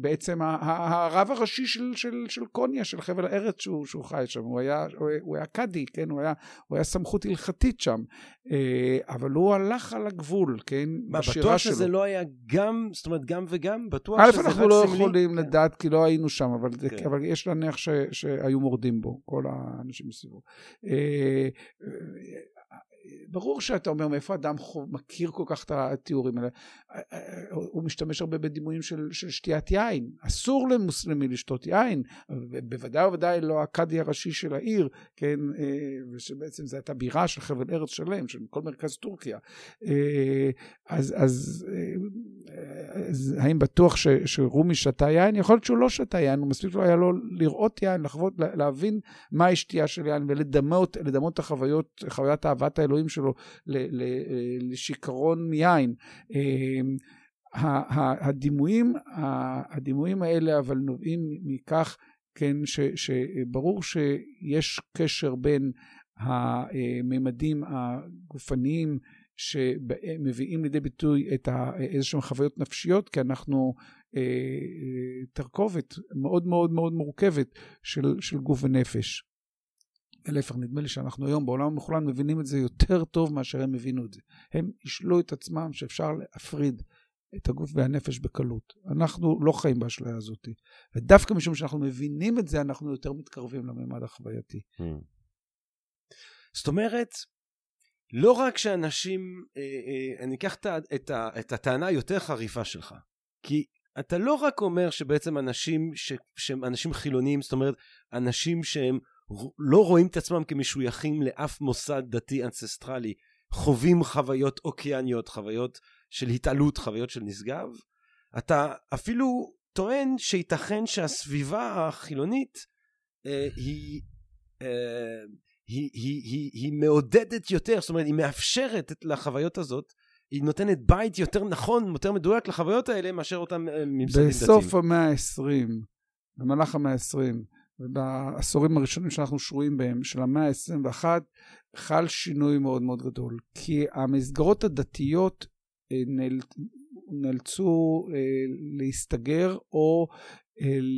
בעצם הרב הראשי של, של, של קוניה, של חבל הארץ שהוא, שהוא חי שם, הוא היה, הוא היה קדי, כן? הוא היה, הוא היה סמכות הלכתית שם, אבל הוא הלך על הגבול, כן? בשירה שלו. זה לא היה גם, זאת אומרת גם וגם, בטוח שזה רק סמלי. אנחנו לא יכולים לדעת כי לא היינו שם, אבל יש להניח שהיו מורדים בו, כל האנשים מסביבו. ברור שאתה אומר מאיפה אדם מכיר כל כך את התיאורים האלה, הוא משתמש הרבה בדימויים של, של שתיית יין, אסור למוסלמי לשתות יין, בוודאי ובוודאי לא הקאדי הראשי של העיר, כן, ושבעצם זה הייתה בירה של חבל ארץ שלם, של כל מרכז טורקיה, אז, אז, אז האם בטוח ש, שרומי שתה יין? יכול להיות שהוא לא שתה יין, הוא מספיק לא היה לו לראות יין, לחוות, להבין מה השתייה של יין, ולדמות את החוויות, חוויית אהבת האלוהים שלו לשיכרון מיין. הדימויים, הדימויים האלה אבל נובעים מכך, כן, שברור שיש קשר בין הממדים הגופניים שמביאים לידי ביטוי את איזשהם חוויות נפשיות, כי אנחנו תרכובת מאוד מאוד מאוד מורכבת של, של גוף ונפש. להפך, נדמה לי שאנחנו היום בעולם המחולן מבינים את זה יותר טוב מאשר הם הבינו את זה. הם ישלו את עצמם שאפשר להפריד את הגוף והנפש בקלות. אנחנו לא חיים באשליה הזאת. ודווקא משום שאנחנו מבינים את זה, אנחנו יותר מתקרבים לממד החווייתי. Mm. זאת אומרת, לא רק שאנשים, אה, אה, אני אקח את, את, את הטענה היותר חריפה שלך, כי אתה לא רק אומר שבעצם אנשים, ש, שהם אנשים חילונים, זאת אומרת, אנשים שהם לא רואים את עצמם כמשוייכים לאף מוסד דתי אנססטרלי, חווים חוויות אוקייניות, חוויות של התעלות, חוויות של נשגב. אתה אפילו טוען שייתכן שהסביבה החילונית אה, היא, אה, היא, היא, היא, היא מעודדת יותר, זאת אומרת היא מאפשרת לחוויות הזאת, היא נותנת בית יותר נכון, יותר מדויק לחוויות האלה מאשר אותם ממסדים דתיים. בסוף המאה ה-עשרים, במהלך המאה ה-עשרים, ובעשורים הראשונים שאנחנו שרויים בהם, של המאה ה-עשרים ואחת, חל שינוי מאוד מאוד גדול. כי המסגרות הדתיות נאלצו להסתגר, או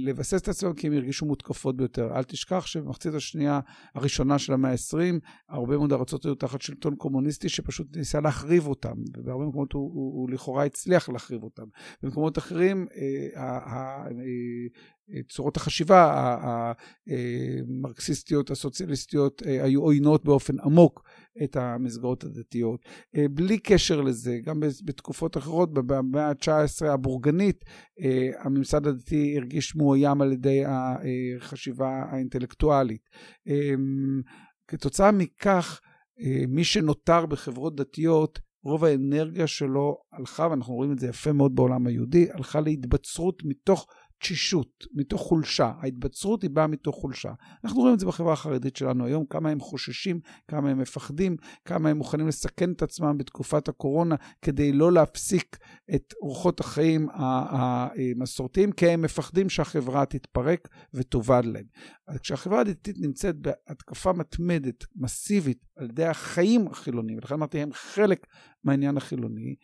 לבסס את עצמם כי הם הרגישו מותקפות ביותר. אל תשכח שבמחצית השנייה הראשונה של המאה ה-עשרים, הרבה מאוד ארצות היו תחת שלטון קומוניסטי שפשוט ניסה להחריב אותם, ובהרבה מקומות הוא, הוא, הוא לכאורה הצליח להחריב אותם. במקומות אחרים, ה... צורות החשיבה המרקסיסטיות, הסוציאליסטיות, היו עוינות באופן עמוק את המסגרות הדתיות. בלי קשר לזה, גם בתקופות אחרות, במאה ה-תשע עשרה הבורגנית, הממסד הדתי הרגיש מאוים על ידי החשיבה האינטלקטואלית. כתוצאה מכך, מי שנותר בחברות דתיות, רוב האנרגיה שלו הלכה, ואנחנו רואים את זה יפה מאוד בעולם היהודי, הלכה להתבצרות מתוך תשישות, מתוך חולשה. ההתבצרות היא באה מתוך חולשה. אנחנו רואים את זה בחברה החרדית שלנו היום, כמה הם חוששים, כמה הם מפחדים, כמה הם מוכנים לסכן את עצמם בתקופת הקורונה, כדי לא להפסיק את אורחות החיים המסורתיים, כי הם מפחדים שהחברה תתפרק ותובד להם. אז כשהחברה הדתית נמצאת בהתקפה מתמדת, מסיבית, על ידי החיים החילוניים, ולכן אמרתי, הם חלק מהעניין החילוני,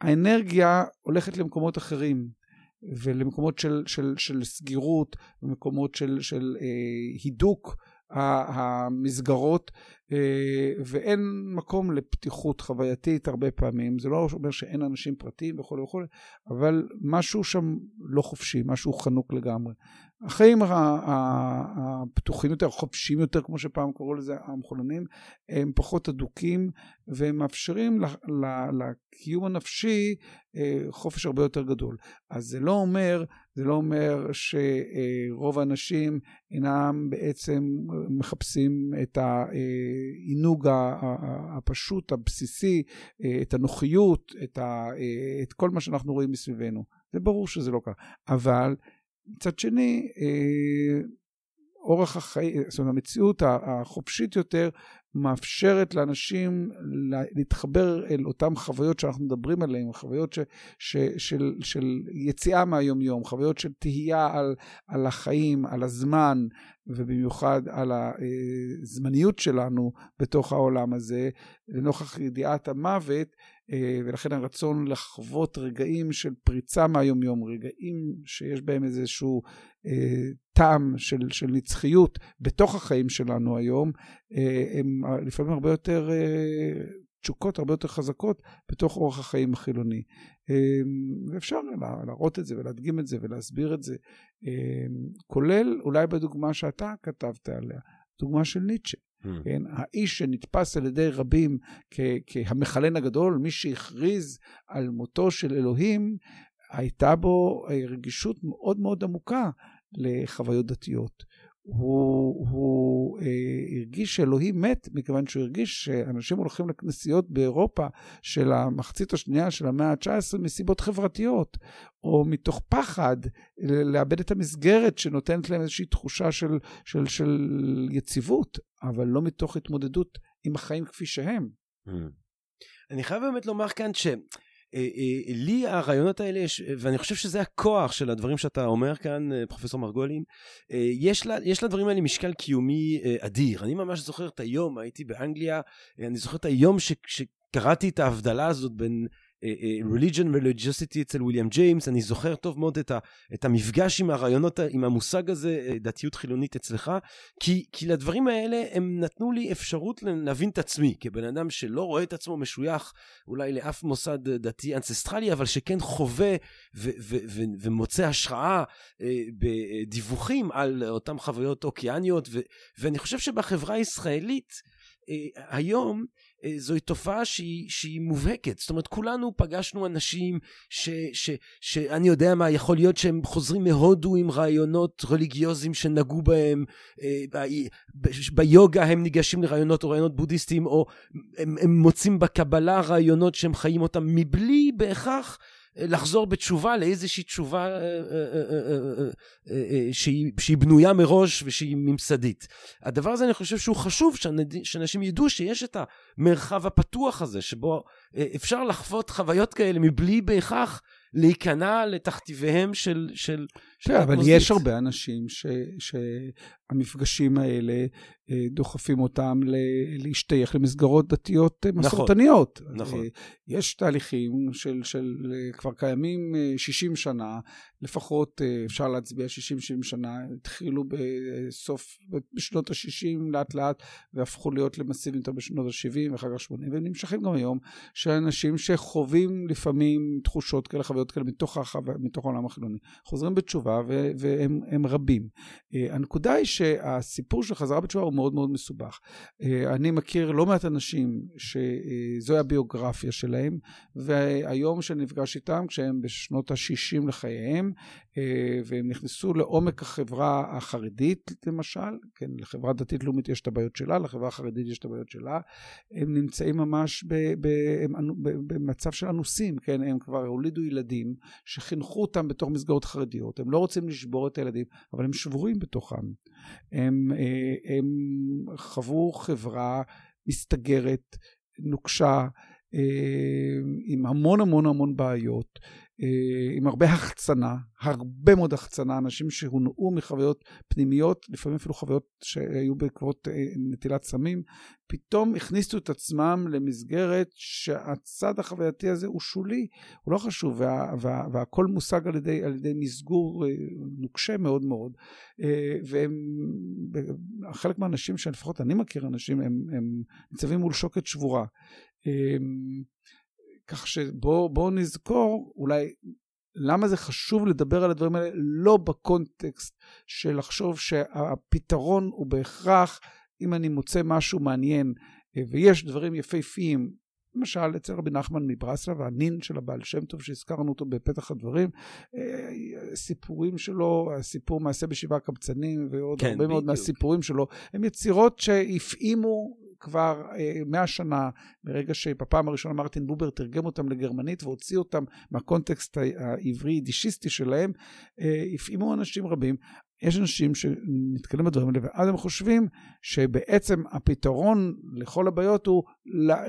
האנרגיה הולכת למקומות אחרים, ולמקומות של של של סגירות, ומקומות של של אה, הידוק המסגרות, אה, ואין מקום לפתיחות חווייתית הרבה פעמים. זה לא אומר שאין אנשים פרטיים וכל וכל, אבל משהו שם לא חופשי, משהו חנוק לגמרי. החיים הפתוחים יותר, חופשיים יותר, כמו שפעם קראו לזה המחולונים, הם פחות אדוקים, והם מאפשרים לקיום הנפשי חופש הרבה יותר גדול. אז זה לא אומר, זה לא אומר שרוב האנשים אינם בעצם מחפשים את העינוג הפשוט, הבסיסי, את הנוחיות, את כל מה שאנחנו רואים מסביבנו. זה ברור שזה לא כך. אבל מצד שני, אורח החיים, זאת אומרת, המציאות החופשית יותר, מאפשרת לאנשים להתחבר אל אותם חוויות שאנחנו מדברים עליהן, חוויות ש, ש, של, של יציאה מהיום-יום, חוויות של תהייה על, על החיים, על הזמן, ובמיוחד על הזמניות שלנו בתוך העולם הזה, לנוכח ידיעת המוות, ולכן הרצון לחוות רגעים של פריצה מהיום-יום, רגעים שיש בהם איזשהו טעם של, של נצחיות בתוך החיים שלנו היום, הם לפעמים הרבה יותר תשוקות, הרבה יותר חזקות בתוך אורח החיים החילוני. ואפשר להראות את זה ולהדגים את זה ולהסביר את זה, כולל אולי בדוגמה שאתה כתבת עליה, דוגמה של ניטשה. כן? האיש שנתפס על ידי רבים כ- כהמחלן הגדול, מי שהכריז על מותו של אלוהים, הייתה בו רגישות מאוד מאוד עמוקה לחוויות דתיות. הוא, הוא אה, הרגיש שאלוהים מת, מכיוון שהוא הרגיש שאנשים הולכים לכנסיות באירופה של המחצית השנייה של המאה ה-תשע עשרה מסיבות חברתיות, או מתוך פחד לאבד את המסגרת שנותנת להם איזושהי תחושה של, של, של יציבות, אבל לא מתוך התמודדות עם החיים כפי שהם. Mm. אני חייב באמת לומר כאן ש... לי הרעיונות האלה יש, ואני חושב שזה הכוח של הדברים שאתה אומר כאן, פרופסור מרגולין, יש לה, יש לדברים האלה משקל קיומי אדיר. אני ממש זוכר את היום, הייתי באנגליה, אני זוכר את היום ש, שקראתי את ההבדלה הזאת בין religion religiosity אצל וויליאם ג'יימס. אני זוכר טוב מאוד את, ה, את המפגש עם הרעיונות, עם המושג הזה, דתיות חילונית אצלך, כי, כי לדברים האלה הם נתנו לי אפשרות להבין את עצמי, כבן אדם שלא רואה את עצמו משוייך אולי לאף מוסד דתי אנססטרלי, אבל שכן חווה ו, ו, ו, ומוצא השראה בדיווחים על אותם חוויות אוקייניות, ו, ואני חושב שבחברה הישראלית, היום זוהי תופעה שהיא, שהיא מובהקת. זאת אומרת, כולנו פגשנו אנשים ש, ש, שאני יודע מה, יכול להיות שהם חוזרים מהודו עם רעיונות רליגיוזיים שנגעו בהם, ביוגה הם ניגשים לרעיונות או רעיונות בודהיסטיים, או הם, הם מוצאים בקבלה רעיונות שהם חיים אותם מבלי בהכרח לחזור בתשובה לאיזושהי תשובה שהיא בנויה מראש ושהיא ממסדית. הדבר הזה אני חושב שהוא חשוב, שאנשים ידעו שיש את המרחב הפתוח הזה, שבו אפשר לחוות חוויות כאלה מבלי בהכרח להיכנע לתכתיביהם של... של אבל יש הרבה אנשים שהמפגשים האלה דוחפים אותם להשתייך למסגרות דתיות מסורתניות. נכון. יש תהליכים של כבר קיימים שישים שנה, לפחות אפשר להצביע שישים שבעים שנה, התחילו בסוף בשנות ה-שישים לאט לאט, והפכו להיות למסיבים יותר בשנות ה-שבעים, ואחר כך שמונים, והם נמשכים גם היום, של אנשים שחווים לפעמים תחושות כאלה, חוויות כאלה מתוך העולם החילוני. חוזרים בתשובה, והם רבים. הנקודה היא שהסיפור של חזרה בתשובה הוא מאוד מאוד מסובך. אני מכיר לא מעט אנשים שזוהי הביוגרפיה שלהם, והיום שנפגש איתם, כשהם בשנות ה-שישים לחייהם, והם נכנסו לעומק החברה החרדית, למשל, כן, לחברה דתית לאומית יש את הבעיות שלה, לחברה החרדית יש את הבעיות שלה, הם נמצאים ממש במצב של אנוסים, כן, הם כבר הולידו ילדים, שחינכו אותם בתוך מסגרות חרדיות, הם לא רוצים לשבור את הילדים, אבל הם שבורים בתוכם, הם, הם חוו חברה מסתגרת, נוקשה, עם המון המון המון בעיות, עם הרבה החצנה, הרבה מאוד החצנה, אנשים שהונעו מחוויות פנימיות, לפעמים אפילו חוויות שהיו בעקבות נטילת סמים, פתאום הכניסו את עצמם למסגרת שהצד החווייתי הזה הוא שולי, הוא לא חשוב, וה, וה, והכל מושג על ידי, על ידי מסגור נוקשה מאוד מאוד, והם, חלק מהאנשים שלפחות אני מכיר אנשים, הם, הם ניצבים מול שוקת שבורה, כך שבואו נזכור אולי למה זה חשוב לדבר על הדברים האלה, לא בקונטקסט של לחשוב שהפתרון הוא בהכרח, אם אני מוצא משהו מעניין, ויש דברים יפהפיים, למשל אצל רבי נחמן מברסלב, הנין של הבעל שם טוב שהזכרנו אותו בפתח הדברים, סיפורים שלו, הסיפור מעשה בשבעה קבצנים, ועוד כן, הרבה בדיוק. מאוד מהסיפורים שלו, הם יצירות שהפעימו, כבר מאה שנה, ברגע שבפעם הראשונה מרטין בובר תרגם אותם לגרמנית, והוציא אותם מהקונטקסט העברי-דישיסטי שלהם, הפעימו אנשים רבים. יש אנשים שנתקלים בדברים האלה, ואז הם חושבים שבעצם הפתרון לכל הבעיות הוא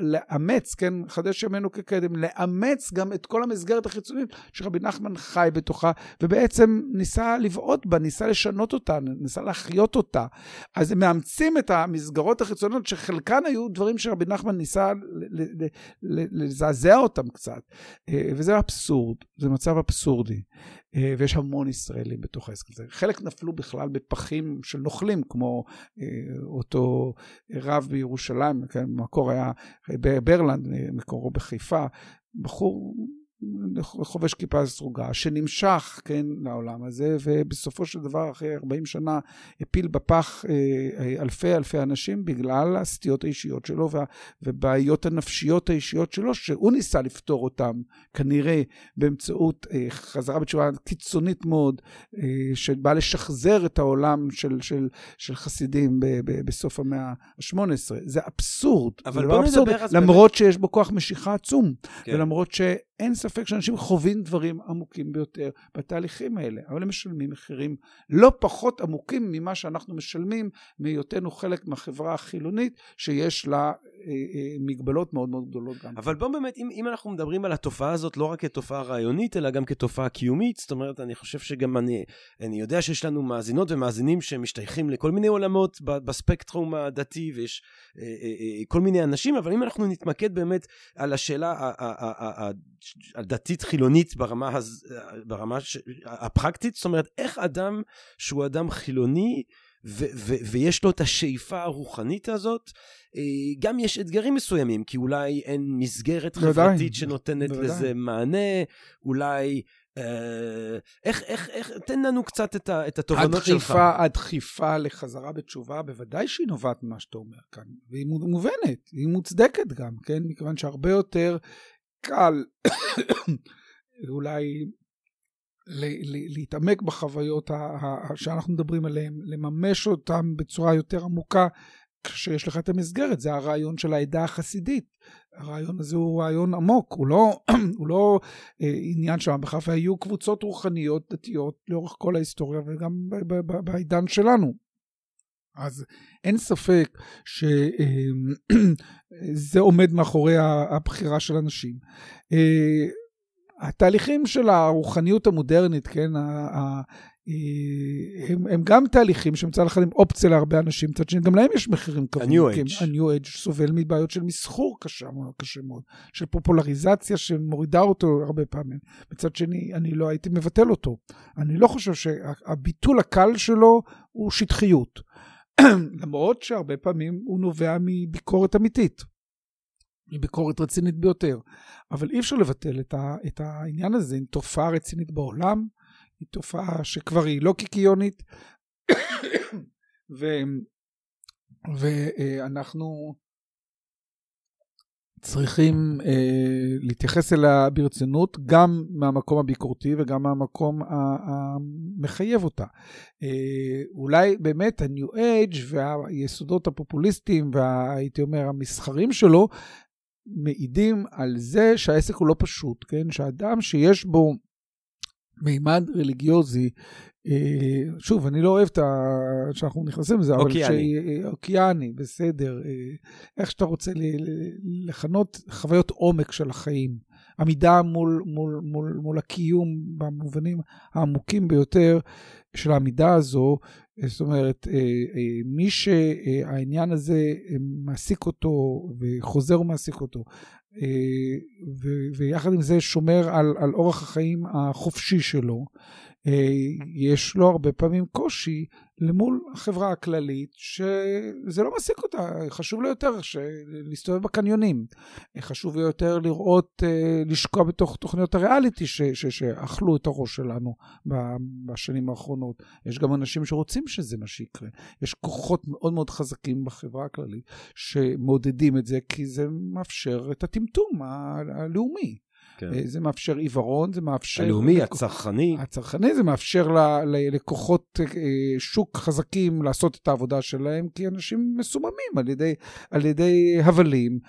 לאמץ, כן, חדש ימינו כקדם, לאמץ גם את כל המסגרת החיצונית שרבי נחמן חי בתוכה, ובעצם ניסה לבעוט בה, ניסה לשנות אותה, ניסה להחיות אותה. אז הם מאמצים את המסגרות החיצוניות, שחלקן היו דברים שרבי נחמן ניסה לזעזע אותם קצת, וזה אבסורד, זה מצב אבסורדי. ויש המון ישראלים בתוך העסק הזה. חלק נפלו בכלל בפחים של נוכלים, כמו אותו רב בירושלים, מקור היה ברלנד, מקורו בחיפה, בחור חובש כיפה סרוגה, שנמשך, כן, לעולם הזה, ובסופו של דבר, אחרי ארבעים שנה, הפיל בפח אלפי אלפי אנשים, בגלל הסטיות האישיות שלו, ובעיות הנפשיות האישיות שלו, שהוא ניסה לפתור אותם, כנראה באמצעות חזרה בתשובה קיצונית מאוד, שבאה לשחזר את העולם של, של, של חסידים ב, ב, בסוף המאה ה-שמונה עשרה. זה אבסורד. אבל בוא נדבר אז... למרות שיש בו כוח משיכה עצום, ולמרות ש... אין ספק שאנשים חווים דברים עמוקים ביותר בתהליכים האלה, אבל הם משלמים מחירים לא פחות עמוקים ממה שאנחנו משלמים, מהיותנו חלק מהחברה החילונית, שיש לה אה, אה, מגבלות מאוד מאוד גדולות גם. אבל בואו באמת, אם, אם אנחנו מדברים על התופעה הזאת, לא רק כתופעה רעיונית, אלא גם כתופעה קיומית, זאת אומרת, אני חושב שגם אני, אני יודע שיש לנו מאזינות ומאזינים, שמשתייכים לכל מיני עולמות, בספקטרום הדתי, ויש אה, אה, אה, כל מיני אנשים, אבל אם אנחנו נתמקד באמת על השאלה ה... ה, ה הדתית חילונית ברמה, ברמה הפרקטית, זאת אומרת, איך אדם שהוא אדם חילוני ו- ו- ויש לו את השאיפה הרוחנית הזאת, גם יש אתגרים מסוימים, כי אולי אין מסגרת חברתית שנותנת לזה מענה, אולי איך, איך, איך, תן לנו קצת את, את התובנות שלך. הדחיפה לחזרה בתשובה, בוודאי שהיא נובעת ממה שאתה אומר כאן, והיא מובנת, היא מוצדקת גם, כן? מכיוון שהרבה יותר קל אולי להתעמק בחוויות שאנחנו מדברים עליהן, לממש אותן בצורה יותר עמוקה כשיש לך את המסגרת. זה הרעיון של העדה החסידית. הרעיון הזה הוא רעיון עמוק, הוא לא, הוא לא עניין שם, בכלל היו קבוצות רוחניות דתיות לאורך כל ההיסטוריה וגם בעידן שלנו. אז אין ספק שזה עומד מאחורי הבחירה של אנשים. התהליכים של הרוחניות המודרנית, כן, הם, הם גם תהליכים שמצא לך להם אופציה להרבה אנשים, מצד שני, גם להם יש מחירים כבדים. ה-New Age. ה-New Age סובל מבעיות של מסחור קשה, קשה מאוד, של פופולריזציה שמורידה אותו הרבה פעמים. מצד שני, אני לא הייתי מבטל אותו. אני לא חושב שהביטול הקל שלו הוא שטחיות. למרות שהרבה פעמים הוא נובע מביקורת אמיתית, מביקורת רצינית ביותר, אבל אי אפשר לבטל את, ה, את העניין הזה. היא תופעה רצינית בעולם, היא תופעה שכבר היא לא קיקיונית, ו, ואנחנו צריכים אה, להתייחס אליה ברצינות, גם מהמקום הביקורתי וגם מהמקום המחייב אותה. אה, אולי באמת ה-New Age והיסודות הפופוליסטיים, והייתי אומר המסחרים שלו, מעידים על זה שהעסק הוא לא פשוט, כן? שאדם שיש בו מימד רליגיוזי, שוב, אני לא אוהב את ה... שאנחנו נכנסים לזה, אבל שהיא אוקיאני, בסדר, איך שאתה רוצה לחנות חוויות עומק של החיים, עמידה מול, מול, מול, מול הקיום במובנים העמוקים ביותר של העמידה הזו. זאת אומרת, מי שהעניין הזה מעסיק אותו וחוזר ומעסיק אותו, ויחד עם זה שומר על, על אורח החיים החופשי שלו, יש לו הרבה פעמים קושי למול החברה הכללית, שזה לא מסיק אותה. חשוב לו יותר להסתובב בקניונים, חשוב לו יותר לראות, לשקוע בתוך תוכניות הריאליטי ש- ש- שאכלו את הראש שלנו בשנים האחרונות. יש גם אנשים שרוצים שזה מה שיקרה. יש כוחות מאוד מאוד חזקים בחברה הכללית שמודדים את זה, כי זה מאפשר את הטמטום הלאומי. כן. זה מאפשר עיוורון, זה מאפשר... הלאומי, הצרכני. הצרכני, זה מאפשר ל, ל, לכוחות שוק חזקים לעשות את העבודה שלהם, כי אנשים מסוממים על ידי, על ידי הבלים,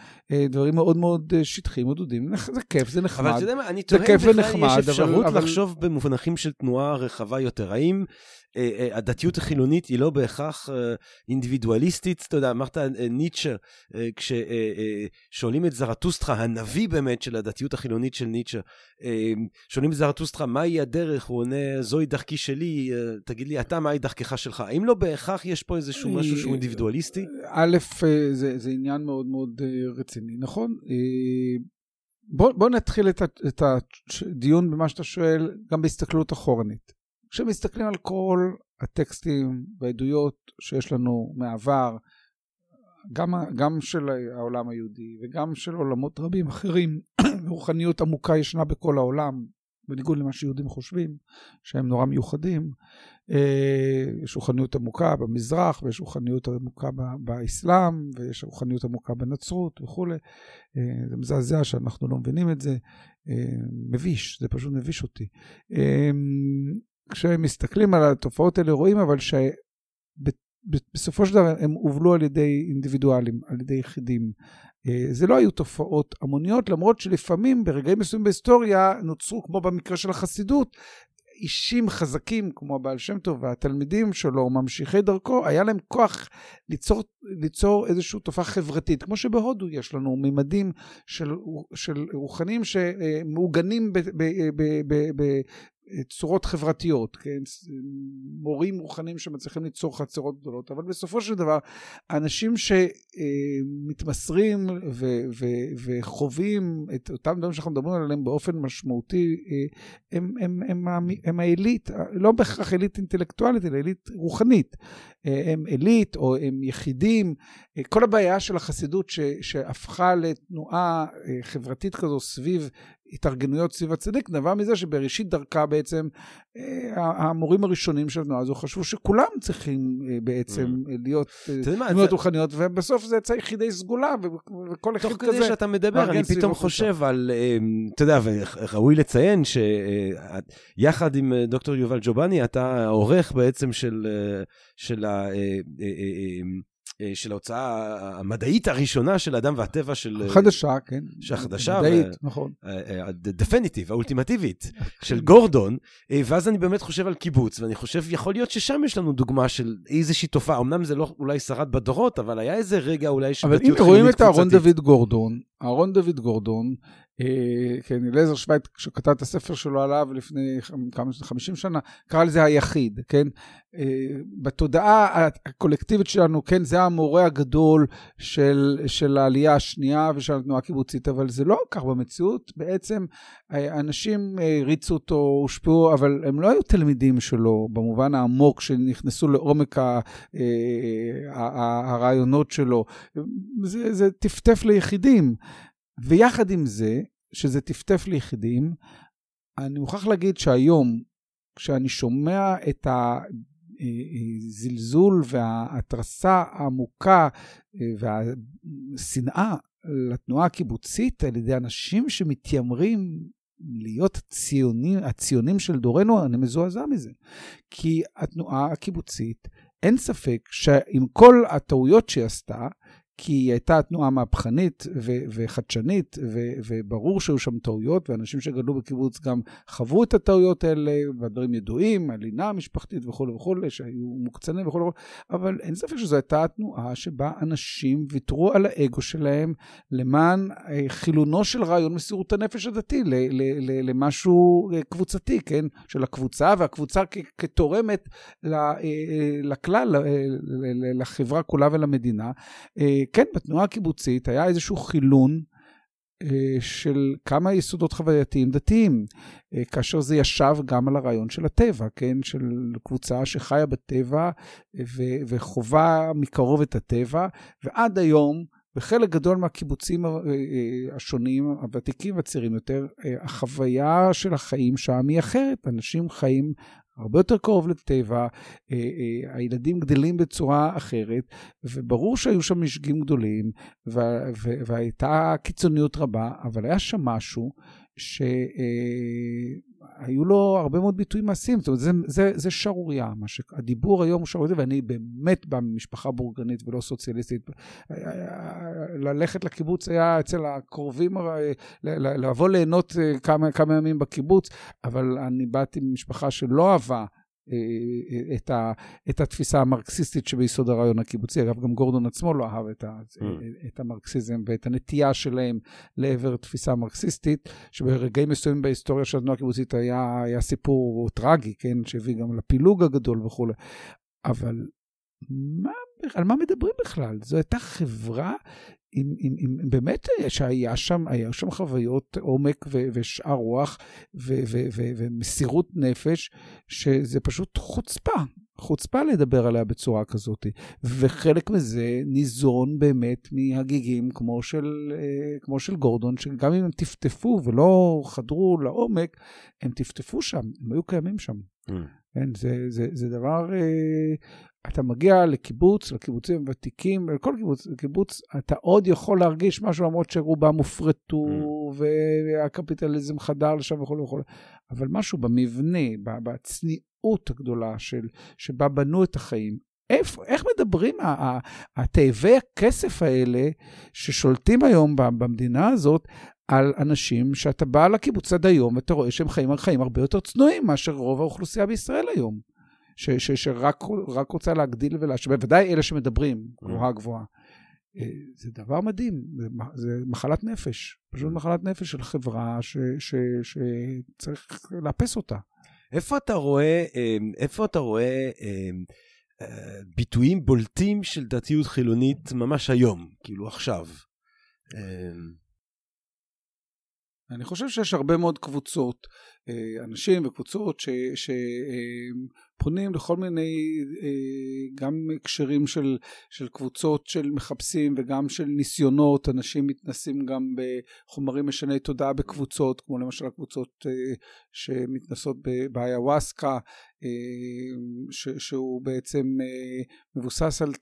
דברים מאוד מאוד שטחים ודודים. זה כיף, זה נחמד. אבל אתה יודע מה, אני טוען בכלל יש אפשרות אבל... לחשוב במובנחים של תנועה רחבה יותר. האם... הדתיות החילונית היא לא בהכרח אינדיבידואליסטית, אתה יודע, אמרת ניטשה, כששואלים את זרטוסטרה, הנביא באמת של הדתיות החילונית של ניטשה, שואלים את זרטוסטרה, מהי הדרך? הוא עונה, זוהי דרכי שלי, תגיד לי, אתה מהי דרכך שלך? האם לא בהכרח יש פה איזשהו משהו שהוא אינדיבידואליסטי? א', זה עניין מאוד מאוד רציני, נכון? בוא, בוא נתחיל את הדיון במה שאתה שואל, גם בהסתכלות אחורנית. כשמסתכלים על כל הטקסטים והעדויות שיש לנו מעבר, גם, גם של העולם היהודי וגם של עולמות רבים אחרים, רוחניות עמוקה ישנה בכל העולם, בניגוד למה שיהודים חושבים, שהם נורא מיוחדים. יש רוחניות עמוקה במזרח, ויש רוחניות עמוקה באסלאם, ויש רוחניות עמוקה בנצרות וכו'. זה מזעזע שאנחנו לא מבינים את זה. מביש, זה פשוט מביש אותי. כשמסתכלים על התופעות האלה רואים, אבל שבסופו של דבר הם הובלו על ידי אינדיבידואלים, על ידי יחידים. זה לא היו תופעות המוניות, למרות שלפעמים ברגעים מסוים בהיסטוריה נוצרו, כמו במקרה של החסידות, אישים חזקים כמו הבעל שם טוב והתלמידים שלו, ממשיכי דרכו, היה להם כוח ליצור, ליצור איזושהי תופעה חברתית, כמו שבהודו יש לנו ממדים של, של רוחנים שמעוגנים ב, ב, ב, ב, ב, צורות חברתיות, כן? מורים רוחנים שמצליחים ליצור חצרות גדולות, אבל בסופו של דבר אנשים שמתמסרים ו- ו- וחווים את אותם דברים שאנחנו מדברים עליהם באופן משמעותי, הם, הם, הם, הם, הם האלית, לא בהכרח אלית אינטלקטואלית, אלא אלית רוחנית, הם אלית או הם יחידים. כל הבעיה של החסידות ש- שהפכה לתנועה חברתית כזו סביב התארגנויות סביב הצדיק, נבע מזה שבראשית דרכה בעצם המורים הראשונים של התנועה הזו חשבו שכולם צריכים בעצם להיות דמויות רוחניות, ובסוף זה יצא יחידי סגולה, וכל אחד כזה. תוך כדי שאתה מדבר, אני פתאום חושב על, אתה יודע, וראוי לציין שיחד עם דוקטור יובל ג'ובני, אתה עורך בעצם של של ה... של ההוצאה המדעית הראשונה של האדם והטבע של... חדשה, כן. שהחדשה... מדעית, ו... נכון. הדפניטיב, האולטימטיבית של גורדון, ואז אני באמת חושב על קיבוץ, ואני חושב, יכול להיות ששם יש לנו דוגמה של איזושהי תופעה, אמנם זה לא אולי שרד בדורות, אבל היה איזה רגע אולי... אבל אם רואים את אהרון דוד גורדון, אהרון דוד גורדון, כן, אלעזר שווייט, כשכתב את הספר שלו עליו לפני חמישים שנה, קרא לזה היחיד, כן? בתודעה הקולקטיבית שלנו, כן, זה המורה הגדול של, של העלייה השנייה ושל התנועה הקיבוצית, אבל זה לא כך במציאות. בעצם אנשים ריצו אותו, הושפעו, אבל הם לא היו תלמידים שלו במובן העמוק, שנכנסו לעומק ה, הרעיונות שלו. זה, זה טפטף ליחידים. ויחד עם זה, שזה טפטף ליחידים, אני מוכרח להגיד שהיום, כשאני שומע את הזלזול וההתרסה העמוקה והשנאה לתנועה הקיבוצית, על ידי אנשים שמתיימרים להיות ציונים, הציונים של דורנו, אני מזועזע מזה. כי התנועה הקיבוצית, אין ספק שעם כל הטעויות שהיא עשתה, כי היא הייתה תנועה מהפכנית ו- וחדשנית, ו- וברור שהיו שם טעויות, ואנשים שגדלו בקיבוץ גם חוו את הטעויות האלה, והדברים ידועים, הלינה המשפחתית וכו' וכו', שהיו מוקצנים וכו' וכו', אבל אין ספק שזו הייתה התנועה שבה אנשים ויתרו על האגו שלהם, למען חילונו של רעיון מסירות הנפש הדתי, ל- ל- ל- למשהו קבוצתי, כן? של הקבוצה, והקבוצה כ- כתורמת ל- לכלל, ל- ל- לחברה כולה ולמדינה, כן, בתנועה הקיבוצית היה איזשהו חילון אה, של כמה יסודות חווייתיים דתיים, אה, כאשר זה ישב גם על הרעיון של הטבע, כן, של קבוצה שחיה בטבע ו- וחובה מקרוב את הטבע, ועד היום, בחלק גדול מהקיבוצים השונים, הוותיקים והצעירים יותר, החוויה של החיים שם היא אחרת. אנשים חיים הרבה יותר קרוב לטבע, הילדים גדלים בצורה אחרת, וברור שהיו שם משגים גדולים, והייתה קיצוניות רבה, אבל היה שם משהו שהיו לו הרבה מאוד ביטויים מעשיים. זאת אומרת, זה, זה, זה שרוריה. הדיבור היום הוא שרוריה, ואני באמת בא ממשפחה בורגנית ולא סוציאליסטית. ללכת לקיבוץ היה אצל הקרובים, לבוא ליהנות כמה, כמה ימים בקיבוץ, אבל אני באתי ממשפחה שלא אהבה את, ה, את התפיסה המרקסיסטית שביסוד הרעיון הקיבוצי. אגב, גם גורדון עצמו לא אהב את, ה, mm. את המרקסיזם ואת הנטייה שלהם לעבר תפיסה מרקסיסטית, שברגעים מסוימים בהיסטוריה של התנועה הקיבוצית היה, היה סיפור טרגי, כן, שהביא גם לפילוג הגדול וכו'. אבל מה, על מה מדברים בכלל? זו הייתה חברה אם, אם, אם באמת שהיה שם, היה שם חוויות עומק ו, ושאר רוח ו, ו, ו, ומסירות נפש, שזה פשוט חוצפה, חוצפה לדבר עליה בצורה כזאת. וחלק מזה ניזון באמת מהגיגים כמו של, כמו של גורדון, שגם אם הם טפטפו ולא חדרו לעומק, הם טפטפו שם, הם היו קיימים שם. Mm. כן, זה, זה, זה דבר, אתה מגיע לקיבוץ, לקיבוצים ותיקים, לכל קיבוץ, לקיבוץ, אתה עוד יכול להרגיש משהו, למרות שרובם הופרטו, mm. והקפיטליזם חדר לשם וכל וכל, אבל משהו במבנה, בצניעות הגדולה של, שבה בנו את החיים, איך מדברים התאבי הכסף האלה ששולטים היום במדינה הזאת על אנשים שאתה בא לקיבוץ עד היום ואתה רואה שהם חיים חיים הרבה יותר צנועים מאשר רוב האוכלוסייה בישראל היום, שרק רוצה להגדיל ולהשבב, בוודאי אלה שמדברים גבוהה גבוהה. זה דבר מדהים, זה מחלת נפש, פשוט מחלת נפש של חברה שצריך לאפס אותה. איפה אתה רואה, איפה אתה רואה, ביטויים בולטים של דתיות חילונית ממש היום, כאילו עכשיו. אני חושב שיש הרבה מאוד קבוצות, אנשים וקבוצות שפונים לכל מיני, גם הקשרים של, של קבוצות של מחפשים וגם של ניסיונות, אנשים מתנסים גם בחומרים משני תודעה בקבוצות, כמו למשל הקבוצות שמתנסות באיוואסקה, ש, שהוא בעצם מבוסס על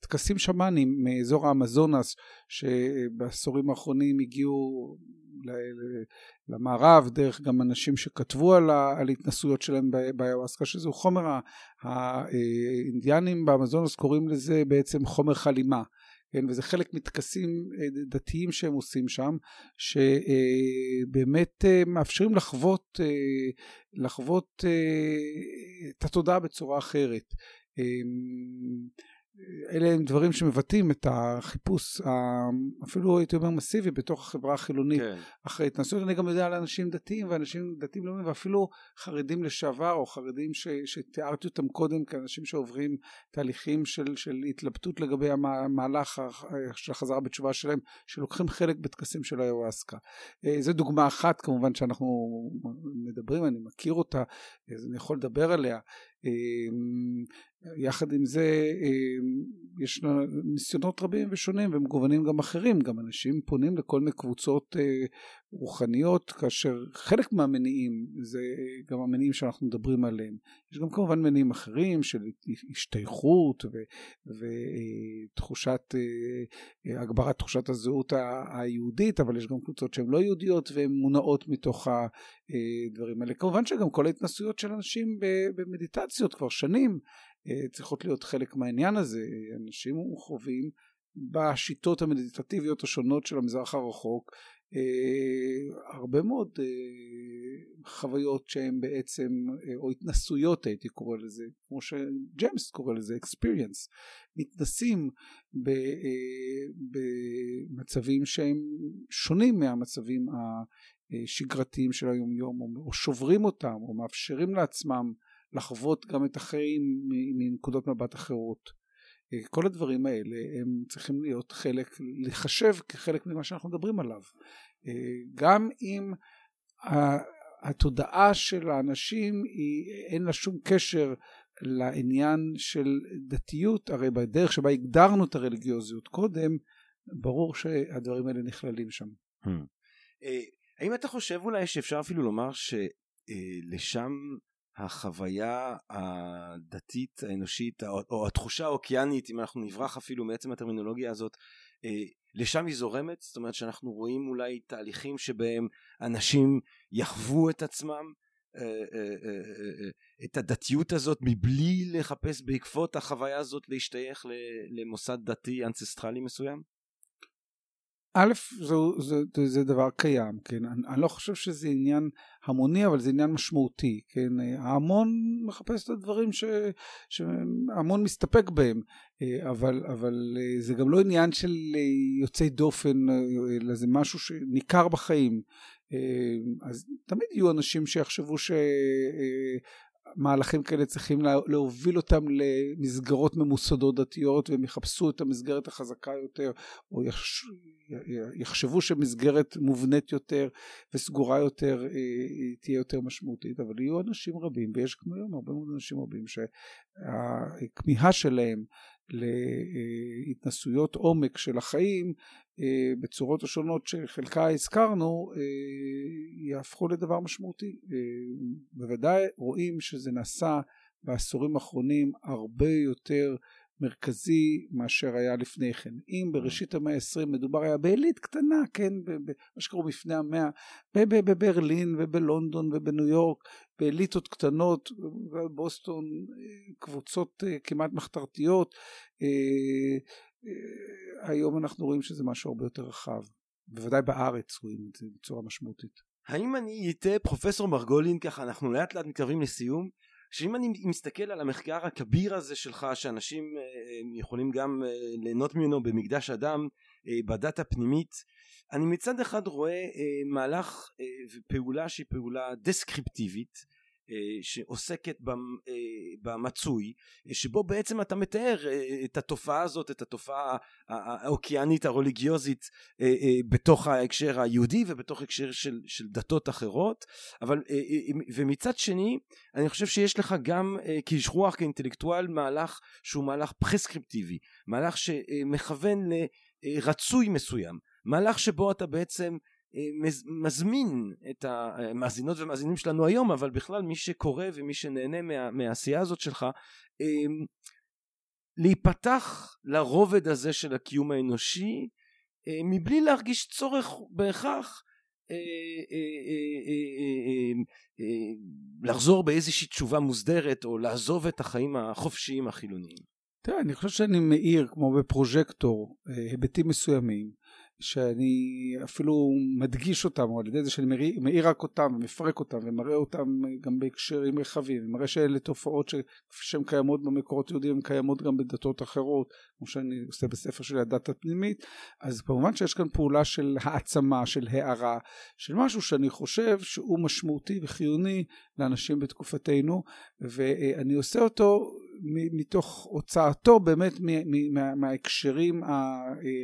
טקסים שמאנים מאזור האמזונס, שבעשורים האחרונים הגיעו למערב, דרך גם אנשים שכתבו על, ה, על התנסויות שלהם באיוואסקה, שזהו חומר, האינדיאנים באמזונס קוראים לזה בעצם חומר חלימה, כן? וזה חלק מתקסים דתיים שהם עושים שם, שבאמת מאפשרים לחוות, לחוות את התודעה בצורה אחרת. אלה הם דברים שמבטאים את החיפוש, אפילו הייתי אומר מסיבי, בתוך החברה החילונית. כן. אחרי התנסות, אני גם יודע על אנשים דתיים, ואנשים דתיים לאומיים, ואפילו חרדים לשעבר, או חרדים ש, שתיארתי אותם קודם, כאנשים שעוברים תהליכים של, של התלבטות לגבי המהלך של החזרה בתשובה שלהם, שלוקחים חלק בטקסים של האיוואסקה. זו דוגמה אחת, כמובן שאנחנו מדברים, אני מכיר אותה, אז אני יכול לדבר עליה. יחד עם זה יש ניסיונות רבים ושונים ומגוונים גם אחרים, גם אנשים פונים לכל מיני קבוצות רוחניות, כאשר חלק מהמניעים זה גם המניעים שאנחנו מדברים עליהם. יש גם כמובן מניעים אחרים של השתייכות ותחושת, הגברת תחושת הזהות היהודית, אבל יש גם קבוצות שהן לא יהודיות והן מונעות מתוך הדברים האלה. כמובן שגם כל ההתנסויות של אנשים במדיטציות כבר שנים צריכות להיות חלק מהעניין הזה. אנשים חווים בשיטות המדיטטיביות השונות של המזרח הרחוק הרבה מאוד חוויות שהן בעצם, או התנסויות הייתי קורא לזה, כמו שג'יימס קורא לזה, experience, מתנסים במצבים שהם שונים מהמצבים השגרתיים של היום יום, או שוברים אותם, או מאפשרים לעצמם לחוות גם את החיים מנקודות מבט אחרות. כל הדברים האלה הם צריכים להיות חלק, לחשב כחלק ממה שאנחנו מדברים עליו. גם אם התודעה של האנשים היא, אין לה שום קשר לעניין של דתיות, הרי בדרך שבה הגדרנו את הרליגיוזיות קודם, ברור שהדברים האלה נכללים שם. Hmm. האם אתה חושב אולי שאפשר אפילו לומר שלשם החוויה הדתית האנושית, או התחושה האוקיינית, אם אנחנו נברח אפילו מעצם הטרמינולוגיה הזאת, לשם היא זורמת? זאת אומרת שאנחנו רואים אולי תהליכים שבהם אנשים יחוו את עצמם, את הדתיות הזאת, מבלי לחפש בעקבות החוויה הזאת להשתייך למוסד דתי אנצסטרלי מסוים? א', זה דבר קיים, כן? אני לא חושב שזה עניין המוני, אבל זה עניין משמעותי, כן? ההמון מחפש את הדברים שההמון מסתפק בהם, אבל, אבל זה גם לא עניין של יוצאי דופן, אלא זה משהו שניכר בחיים. אז תמיד יהיו אנשים שיחשבו ש... מהלכים כאלה צריכים להוביל אותם למסגרות ממוסדות דתיות, והם יחפשו את המסגרת החזקה יותר, או יחשבו שמסגרת מובנית יותר וסגורה יותר תהיה יותר משמעותית. אבל יהיו אנשים רבים, ויש כמו היום הרבה מאוד אנשים רבים, שהכמיהה שלהם להתנסויות עומק של החיים בצורות השונות שחלקה הזכרנו יהפכו לדבר משמעותי. בוודאי רואים שזה נעשה בעשורים האחרונים הרבה יותר מרכזי מאשר היה לפני כן. אם בראשית המאה ה-עשרים מדובר היה בעילית קטנה, כן, מה שקראו מפני המאה, בברלין ובלונדון ובניו יורק, בעיליתות קטנות, ובוסטון, קבוצות כמעט מחתרתיות, היום אנחנו רואים שזה משהו הרבה יותר רחב. בוודאי בארץ רואים את זה בצורה משמעותית. האם אני איתה פרופסור מרגולין, ככה אנחנו לאט לאט מתקרבים לסיום, שאם אני מסתכל על המחקר הכביר הזה שלך, שאנשים יכולים גם ליהנות ממנו במקדש אדם, בדת הפנימית, אני מצד אחד רואה מהלך ופעולה שהיא פעולה דסקריפטיבית, שעוסקת במצוי, שבו בעצם אתה מתאר את התופעה הזאת, את התופעה האוקיינית הרוליגיוזית בתוך ההקשר היהודי ובתוך הקשר של, של דתות אחרות. אבל ומצד שני אני חושב שיש לך גם כאיש רוח, כאינטלקטואל, מהלך שהוא מהלך פרסקריפטיבי, מהלך שמכוון לרצוי מסוים, מהלך שבו אתה בעצם מזמין את המאזינות ומאזינים שלנו היום, אבל בכלל מי שקורא ומי שנהנה מה, מהעשייה הזאת שלך, להיפתח לרובד הזה של הקיום האנושי, מבלי להרגיש צורך בהכרח לחזור באיזושהי תשובה מוסדרת, או לעזוב את החיים החופשיים החילוניים. תראה, אני חושב שאני מאיר כמו בפרוז'קטור היבטים מסוימים, שאני אפילו מדגיש אותם, או על ידי זה שאני מאיר רק אותם ומפרק אותם ומראה אותם גם בהקשרים רחבים, ומראה שאלה תופעות שהן קיימות במקורות יהודיים, הן קיימות גם בדתות אחרות, כמו שאני עושה בספר שלי הדת הפנימית. אז כמובן שיש כאן פעולה של העצמה, של הערה, של משהו שאני חושב שהוא משמעותי וחיוני לאנשים בתקופתנו, ואני עושה אותו מתוך הוצאתו באמת מההקשרים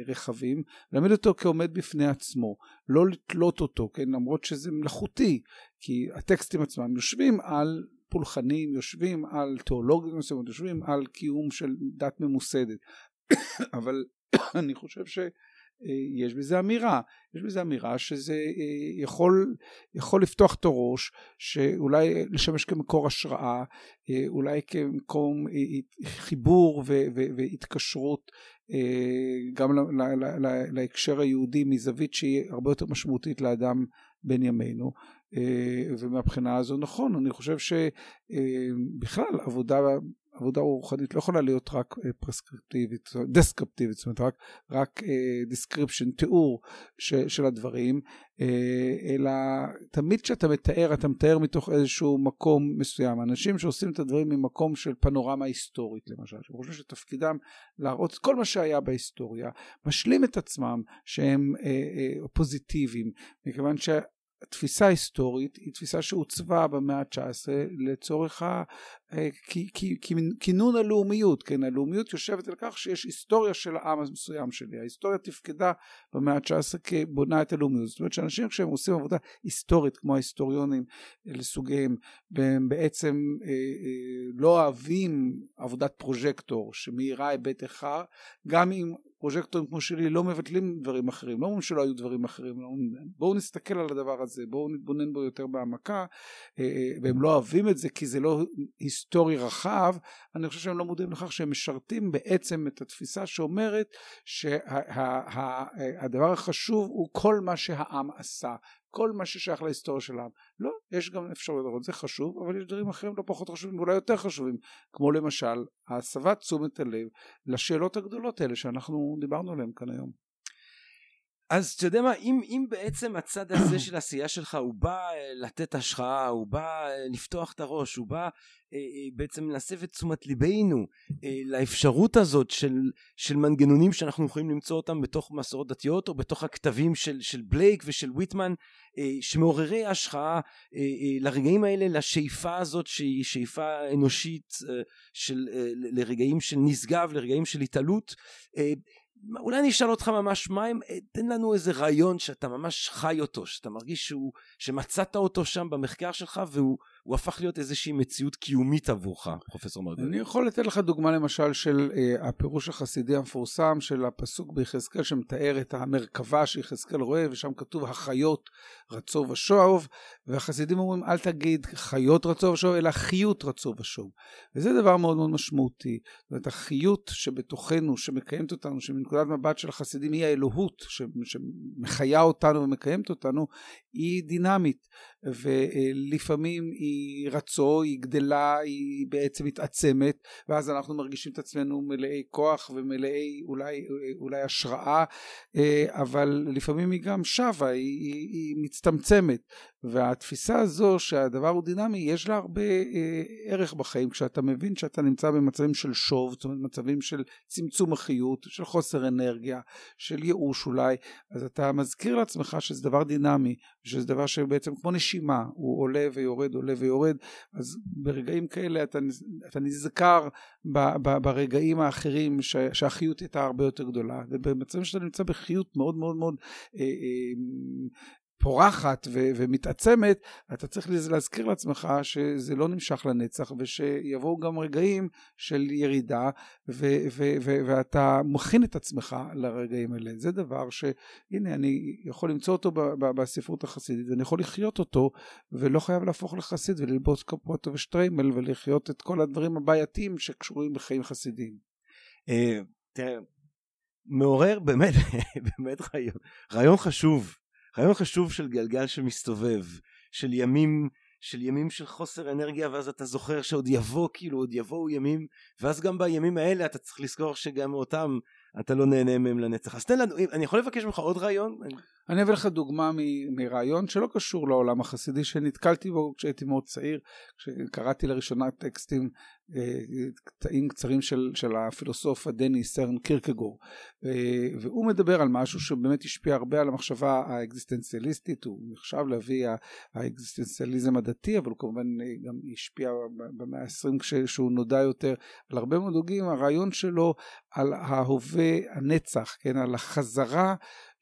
הרחבים, להעמיד אותו כעומד בפני עצמו, לא לתלות אותו, כן? למרות שזה מלאכותי, כי הטקסטים עצמם יושבים על פולחנים, יושבים על תיאולוגים, יושבים על קיום של דת ממוסדת, אבל אני חושב ש יש בזה אמירה, יש בזה אמירה שזה יכול, יכול לפתוח את הראש, שאולי לשמש כמקור השראה, אולי כמקום חיבור ו- ו- והתקשרות גם ל- ל- ל- להקשר היהודי מזווית שהיא הרבה יותר משמעותית לאדם בין ימינו. ומהבחינה הזו נכון, אני חושב שבכלל עבודה עבודה רוחנית לא יכולה להיות רק פרסקריפטיבית, דסקריפטיבית, זאת אומרת רק, רק דיסקריפשן, תיאור של הדברים, אלא תמיד כשאתה מתאר, אתה מתאר מתוך איזשהו מקום מסוים. אנשים שעושים את הדברים ממקום של פנורמה היסטורית, למשל, שאני חושב שתפקידם להראות כל מה שהיה בהיסטוריה, משלים את עצמם שהם פוזיטיביים, מכיוון ש התפיסה ההיסטורית היא תפיסה שעוצבה במאה ה-תשע עשרה לצורך כינון הלאומיות, כן? הלאומיות יושבת על כך שיש היסטוריה של העם המסוים שלי, ההיסטוריה תפקדה במאה ה-תשע עשרה כבונה את הלאומיות, זאת אומרת שאנשים כשהם עושים עבודה היסטורית כמו ההיסטוריונים לסוגיהם, והם בעצם לא אוהבים עבודת פרוז'קטור שמאירה היבט אחד, גם אם פרוז'קטורים כמו שלי לא מבטלים דברים אחרים, לא אומרים שלא היו דברים אחרים, בואו נסתכל על הדבר הזה, בואו נתבונן בו יותר בעמקה, והם לא אוהבים את זה כי זה לא היסטורי רחב. אני חושב שהם לא מודעים לכך שהם משרתים בעצם את התפיסה שאומרת שהדבר החשוב הוא כל מה שהעם עשה, כל מה ששייך להיסטוריה של העם. לא, יש גם אפשרות לראות, זה חשוב, אבל יש דברים אחרים לא פחות חשובים, אולי יותר חשובים, כמו למשל, הסבת תשומת הלב לשאלות הגדולות האלה שאנחנו דיברנו עליהן כאן היום. אז אתה יודע מה, אם, אם בעצם הצד הזה של העשייה שלך הוא בא לתת השחאה, הוא בא לפתוח את הראש, הוא בא בעצם להסב את תשומת ליבנו לאפשרות הזאת של, של מנגנונים שאנחנו יכולים למצוא אותם בתוך מסורות דתיות או בתוך הכתבים של, של בלייק ושל וויטמן, שמעוררי השחאה לרגעים האלה, לשאיפה הזאת שהיא שאיפה אנושית של, לרגעים של נשגב, לרגעים של התעלות. אולי אני אשאל אותך ממש מה הם, תן לנו איזה רעיון שאתה ממש חי אותו, שאתה מרגיש שהוא, שמצאת אותו שם במחקר שלך והוא הפך להיות איזושהי מציאות קיומית עבורך, פרופסור מרגולין. אני יכול לתת לך דוגמה למשל של אה, הפירוש החסידי המפורסם של הפסוק ביחזקאל שמתאר את המרכבה שיחזקאל רואה, ושם כתוב החיות רצו ושוב, והחסידים אומרים אל תגיד חיות רצו ושוב אלא חיות רצו ושוב, וזה דבר מאוד מאוד משמעותי. זאת אומרת, החיות שבתוכנו שמקיימת אותנו, שמנקודת מבט של החסידים היא האלוהות שמחיה אותנו ומקיימת אותנו, היא דינמית, ולפעמים היא רצו, היא גדלה, היא בעצם מתעצמת, ואז אנחנו מרגישים את עצמנו מלאי כוח ומלאי אולי, אולי השראה, אבל לפעמים היא גם שווה, היא, היא, היא מצטמצמת, והתפיסה הזו שהדבר הוא דינמי, יש לה הרבה ערך בחיים, כשאתה מבין שאתה נמצא במצבים של שוב, זאת אומרת מצבים של צמצום החיות, של חוסר אנרגיה, של ייאוש אולי, אז אתה מזכיר לעצמך שזה דבר דינמי, שזה דבר שבעצם כמו נשימה, הוא עולה ויורד, עולה ויורד, אז ברגעים כאלה אתה, אתה נזכר ב, ב, ברגעים האחרים ש, שהחיות הייתה הרבה יותר גדולה, ובמצבים שאתה נמצא בחיות מאוד מאוד מאוד אה, אה, פורחת ו- ומתעצמת, אתה צריך להזכיר לעצמך שזה לא נמשך לנצח, ושיבואו גם רגעים של ירידה, ו- ו- ו- ואתה מכין את עצמך לרגעים האלה. זה דבר שהנה אני יכול למצוא אותו ב- ב- בספרות החסידית, ואני יכול לחיות אותו, ולא חייב להפוך לחסיד וללבוס כפות ושטריימל ולחיות את כל הדברים הבעייתיים שקשורים בחיים חסידיים. תראה, מעורר באמת באמת רעיון חשוב, רעיון חשוב של גלגל שמסתובב, של ימים, של ימים של חוסר אנרגיה, ואז אתה זוכר שעוד יבוא, כאילו עוד יבואו ימים, ואז גם בימים האלה אתה צריך לזכור שגם אותם אתה לא נהנה מהם לנצח. אז תן לנו, אני יכול לבקש ממך עוד רעיון? אני אביא לך דוגמה מרעיון שלא קשור לעולם החסידי, שנתקלתי בו כשהייתי מאוד צעיר, כשקראתי לראשונה טקסטים, קטעים קצרים של, של הפילוסוף הדני סרן קירקגור, והוא מדבר על משהו שבאמת השפיע הרבה על המחשבה האקזיסטנציאליסטית. הוא נחשב להביא האקזיסטנציאליזם הדתי, אבל הוא כמובן גם השפיע במאה ה-עשרים כשהוא נודע יותר על הרבה מאוד הוגים. הרעיון שלו על ההווה הנצח, כן, על החזרה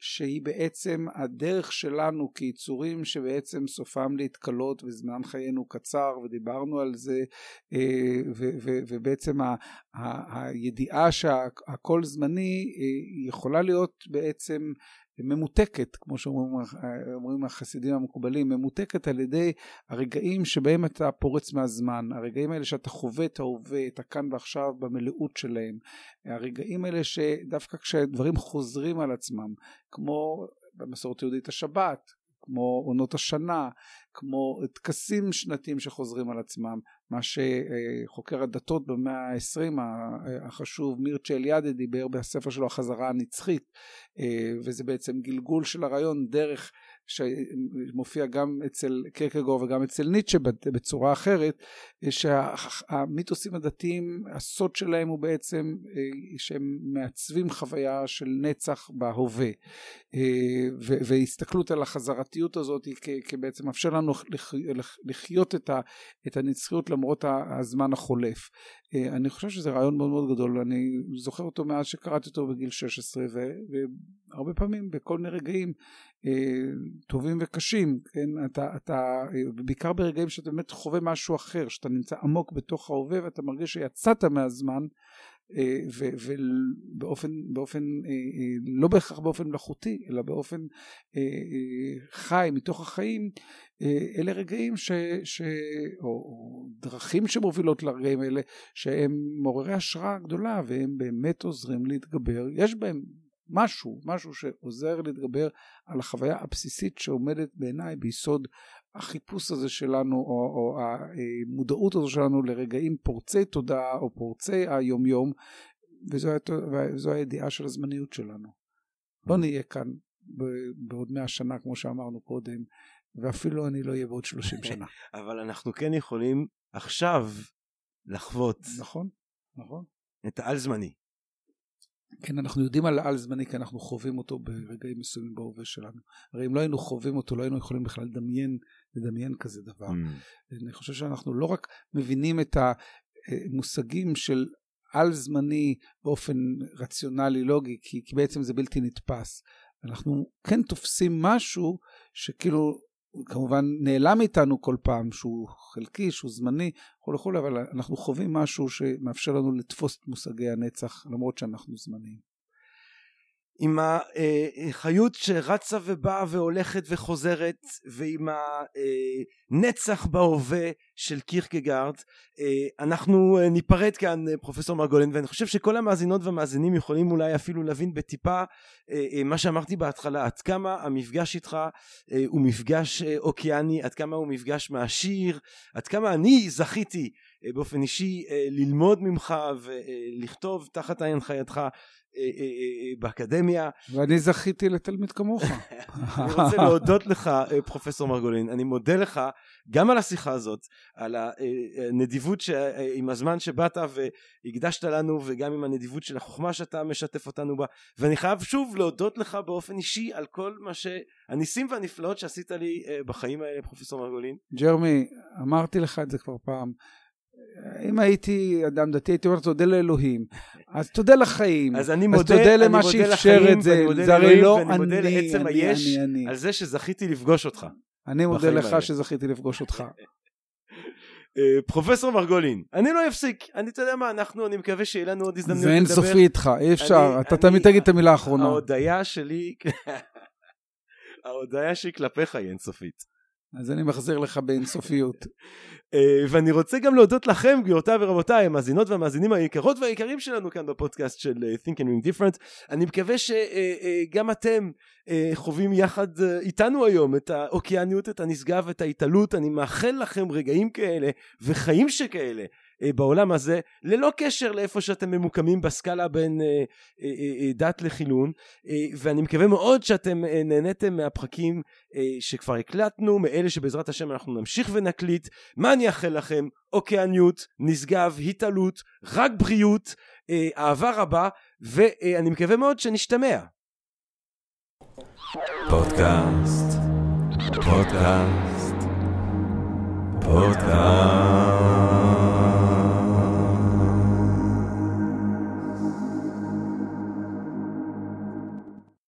שהיא בעצם הדרך שלנו כיצורים שבעצם סופם להתקלות וזמן חיינו קצר, ודיברנו על זה, ו- ו- ובעצם ה- ה- הידיעה שהכל זמני יכולה להיות בעצם ממותקת, כמו שאומרים החסידים המקובלים, ממותקת על ידי הרגעים שבהם אתה פורץ מהזמן, הרגעים האלה שאתה חווה את ההווה, את הכאן ועכשיו במלאות שלהם, הרגעים האלה שדווקא כשדברים חוזרים על עצמם, כמו במסורת יהודית השבת, כמו עונות השנה, כמו טקסים שנתיים שחוזרים על עצמם, מה שחוקר הדתות במאה ה-עשרים החשוב מירצ'ה אליאדה דיבר בספר שלו החזרה הנצחית, וזה בעצם גלגול של הרעיון דרך שמופיע גם אצל קירקגור וגם אצל ניטשה בצורה אחרת, שהמיתוסים הדתיים, הסוד שלהם הוא בעצם שהם מעצבים חוויה של נצח בהווה, והסתכלות על החזרתיות הזאת כבעצם מאפשר לנו לחיות את הנצחיות למרות הזמן החולף. אני חושב שזה רעיון מאוד מאוד גדול, אני זוכר אותו מאז שקראתי אותו בגיל שש עשרה, והרבה פעמים בכל מיני רגעים טובים וקשים, כן? אתה, אתה, בעיקר ברגעים שאתה באמת חווה משהו אחר, שאתה נמצא עמוק בתוך ההווה ואתה מרגיש שיצאת מהזמן, ובאופן באופן, לא בהכרח באופן מלאכותי, אלא באופן חי, מתוך החיים. אלה רגעים ש, ש, או דרכים שמובילות לרגעים האלה, שהם מעוררי השראה גדולה, והם באמת עוזרים להתגבר, יש בהם משהו, משהו שעוזר להתגבר על החוויה הבסיסית שעומדת בעיניי ביסוד החיפוש הזה שלנו, או, או המודעות הזו שלנו לרגעים פורצי תודעה או פורצי היומיום, וזו, וזו הידיעה של הזמניות שלנו. לא נהיה כאן בעוד מאה שנה כמו שאמרנו קודם, ואפילו אני לא יהיה בעוד שלושים שנה. אבל אנחנו כן יכולים עכשיו לחוות. נכון, נכון. את העל זמני. כן, אנחנו יודעים על העל זמני כי אנחנו חווים אותו ברגעים מסוימים בהווה שלנו. הרי אם לא היינו חווים אותו, לא היינו יכולים בכלל לדמיין, לדמיין כזה דבר. Mm. אני חושב שאנחנו לא רק מבינים את המושגים של על זמני באופן רציונלי, לוגי, כי, כי בעצם זה בלתי נתפס. אנחנו כן תופסים משהו שכאילו כמובן נעלם איתנו כל פעם, שהוא חלקי, שהוא זמני, כל וכו', אבל אנחנו חווים משהו שמאפשר לנו לתפוס את מושגי הנצח, למרות שאנחנו זמניים. עם החיות שרצה ובאה והולכת וחוזרת, ועם הנצח בהווה של קירקגארד, אנחנו ניפרד כאן, פרופסור מרגולין, ואני חושב שכל המאזינות והמאזינים יכולים אולי אפילו להבין בטיפה מה שאמרתי בהתחלה, עד כמה המפגש איתך הוא מפגש אוקיאני, עד כמה הוא מפגש מעשיר, עד כמה אני זכיתי באופן אישי ללמוד ממך ולכתוב תחת הנחייתך באקדמיה. ואני זכיתי לתלמיד כמוך. אני רוצה להודות לך פרופסור מרגולין, אני מודה לך גם על השיחה הזאת, על הנדיבות עם הזמן שבאת והקדשת לנו, וגם עם הנדיבות של החוכמה שאתה משתף אותנו בה, ואני חייב שוב להודות לך באופן אישי על כל מה שהניסים והנפלאות שעשית לי בחיים האלה פרופסור מרגולין. ג'רמי, אמרתי לך את זה כבר פעם, אם הייתי אדם דתי, הייתי אומר, תודה לאלוהים, אז תודה לחיים, אז אני מודה, אז תודה למה שאפשר את זה, זה הרי לא אני, אני, אני, אני, אני, על זה שזכיתי לפגוש אותך. אני מודה לך האלה. שזכיתי לפגוש אותך. פרופסור מרגולין, אני לא אפסיק, אני אתה יודע מה, אנחנו, אני מקווה שיהיה לנו עוד הזדמנות לדבר. זה אין סופי איתך, אי אפשר, אתה תמיד תגיד את המילה האחרונה. ההודעה שלי, ההודעה שלי כלפיך היא אין סופית. אז אני מחזיר לך באינסופיות. ואני רוצה גם להודות לכם, גבירותיי ורבותיי, המאזינות והמאזינים היקרות והיקרים שלנו כאן בפודקאסט של Think and Ring Different. אני מקווה שגם אתם חווים יחד איתנו היום את האוקייניות, את הנשגב, את ההתעלות. אני מאחל לכם רגעים כאלה וחיים שכאלה בעולם הזה, ללא קשר לאיפה שאתם ממוקמים בסקאלה בין דת לחילון, ואני מקווה מאוד שאתם נהניתם מהפרקים שכבר הקלטנו, מאלה שבעזרת השם אנחנו נמשיך ונקליט. מה אני אאחל לכם? אוקייניות, נשגב, התעלות, רק בריאות, אהבה רבה, ואני מקווה מאוד שנשתמע. פודקאסט, פודקאסט, פודקאסט.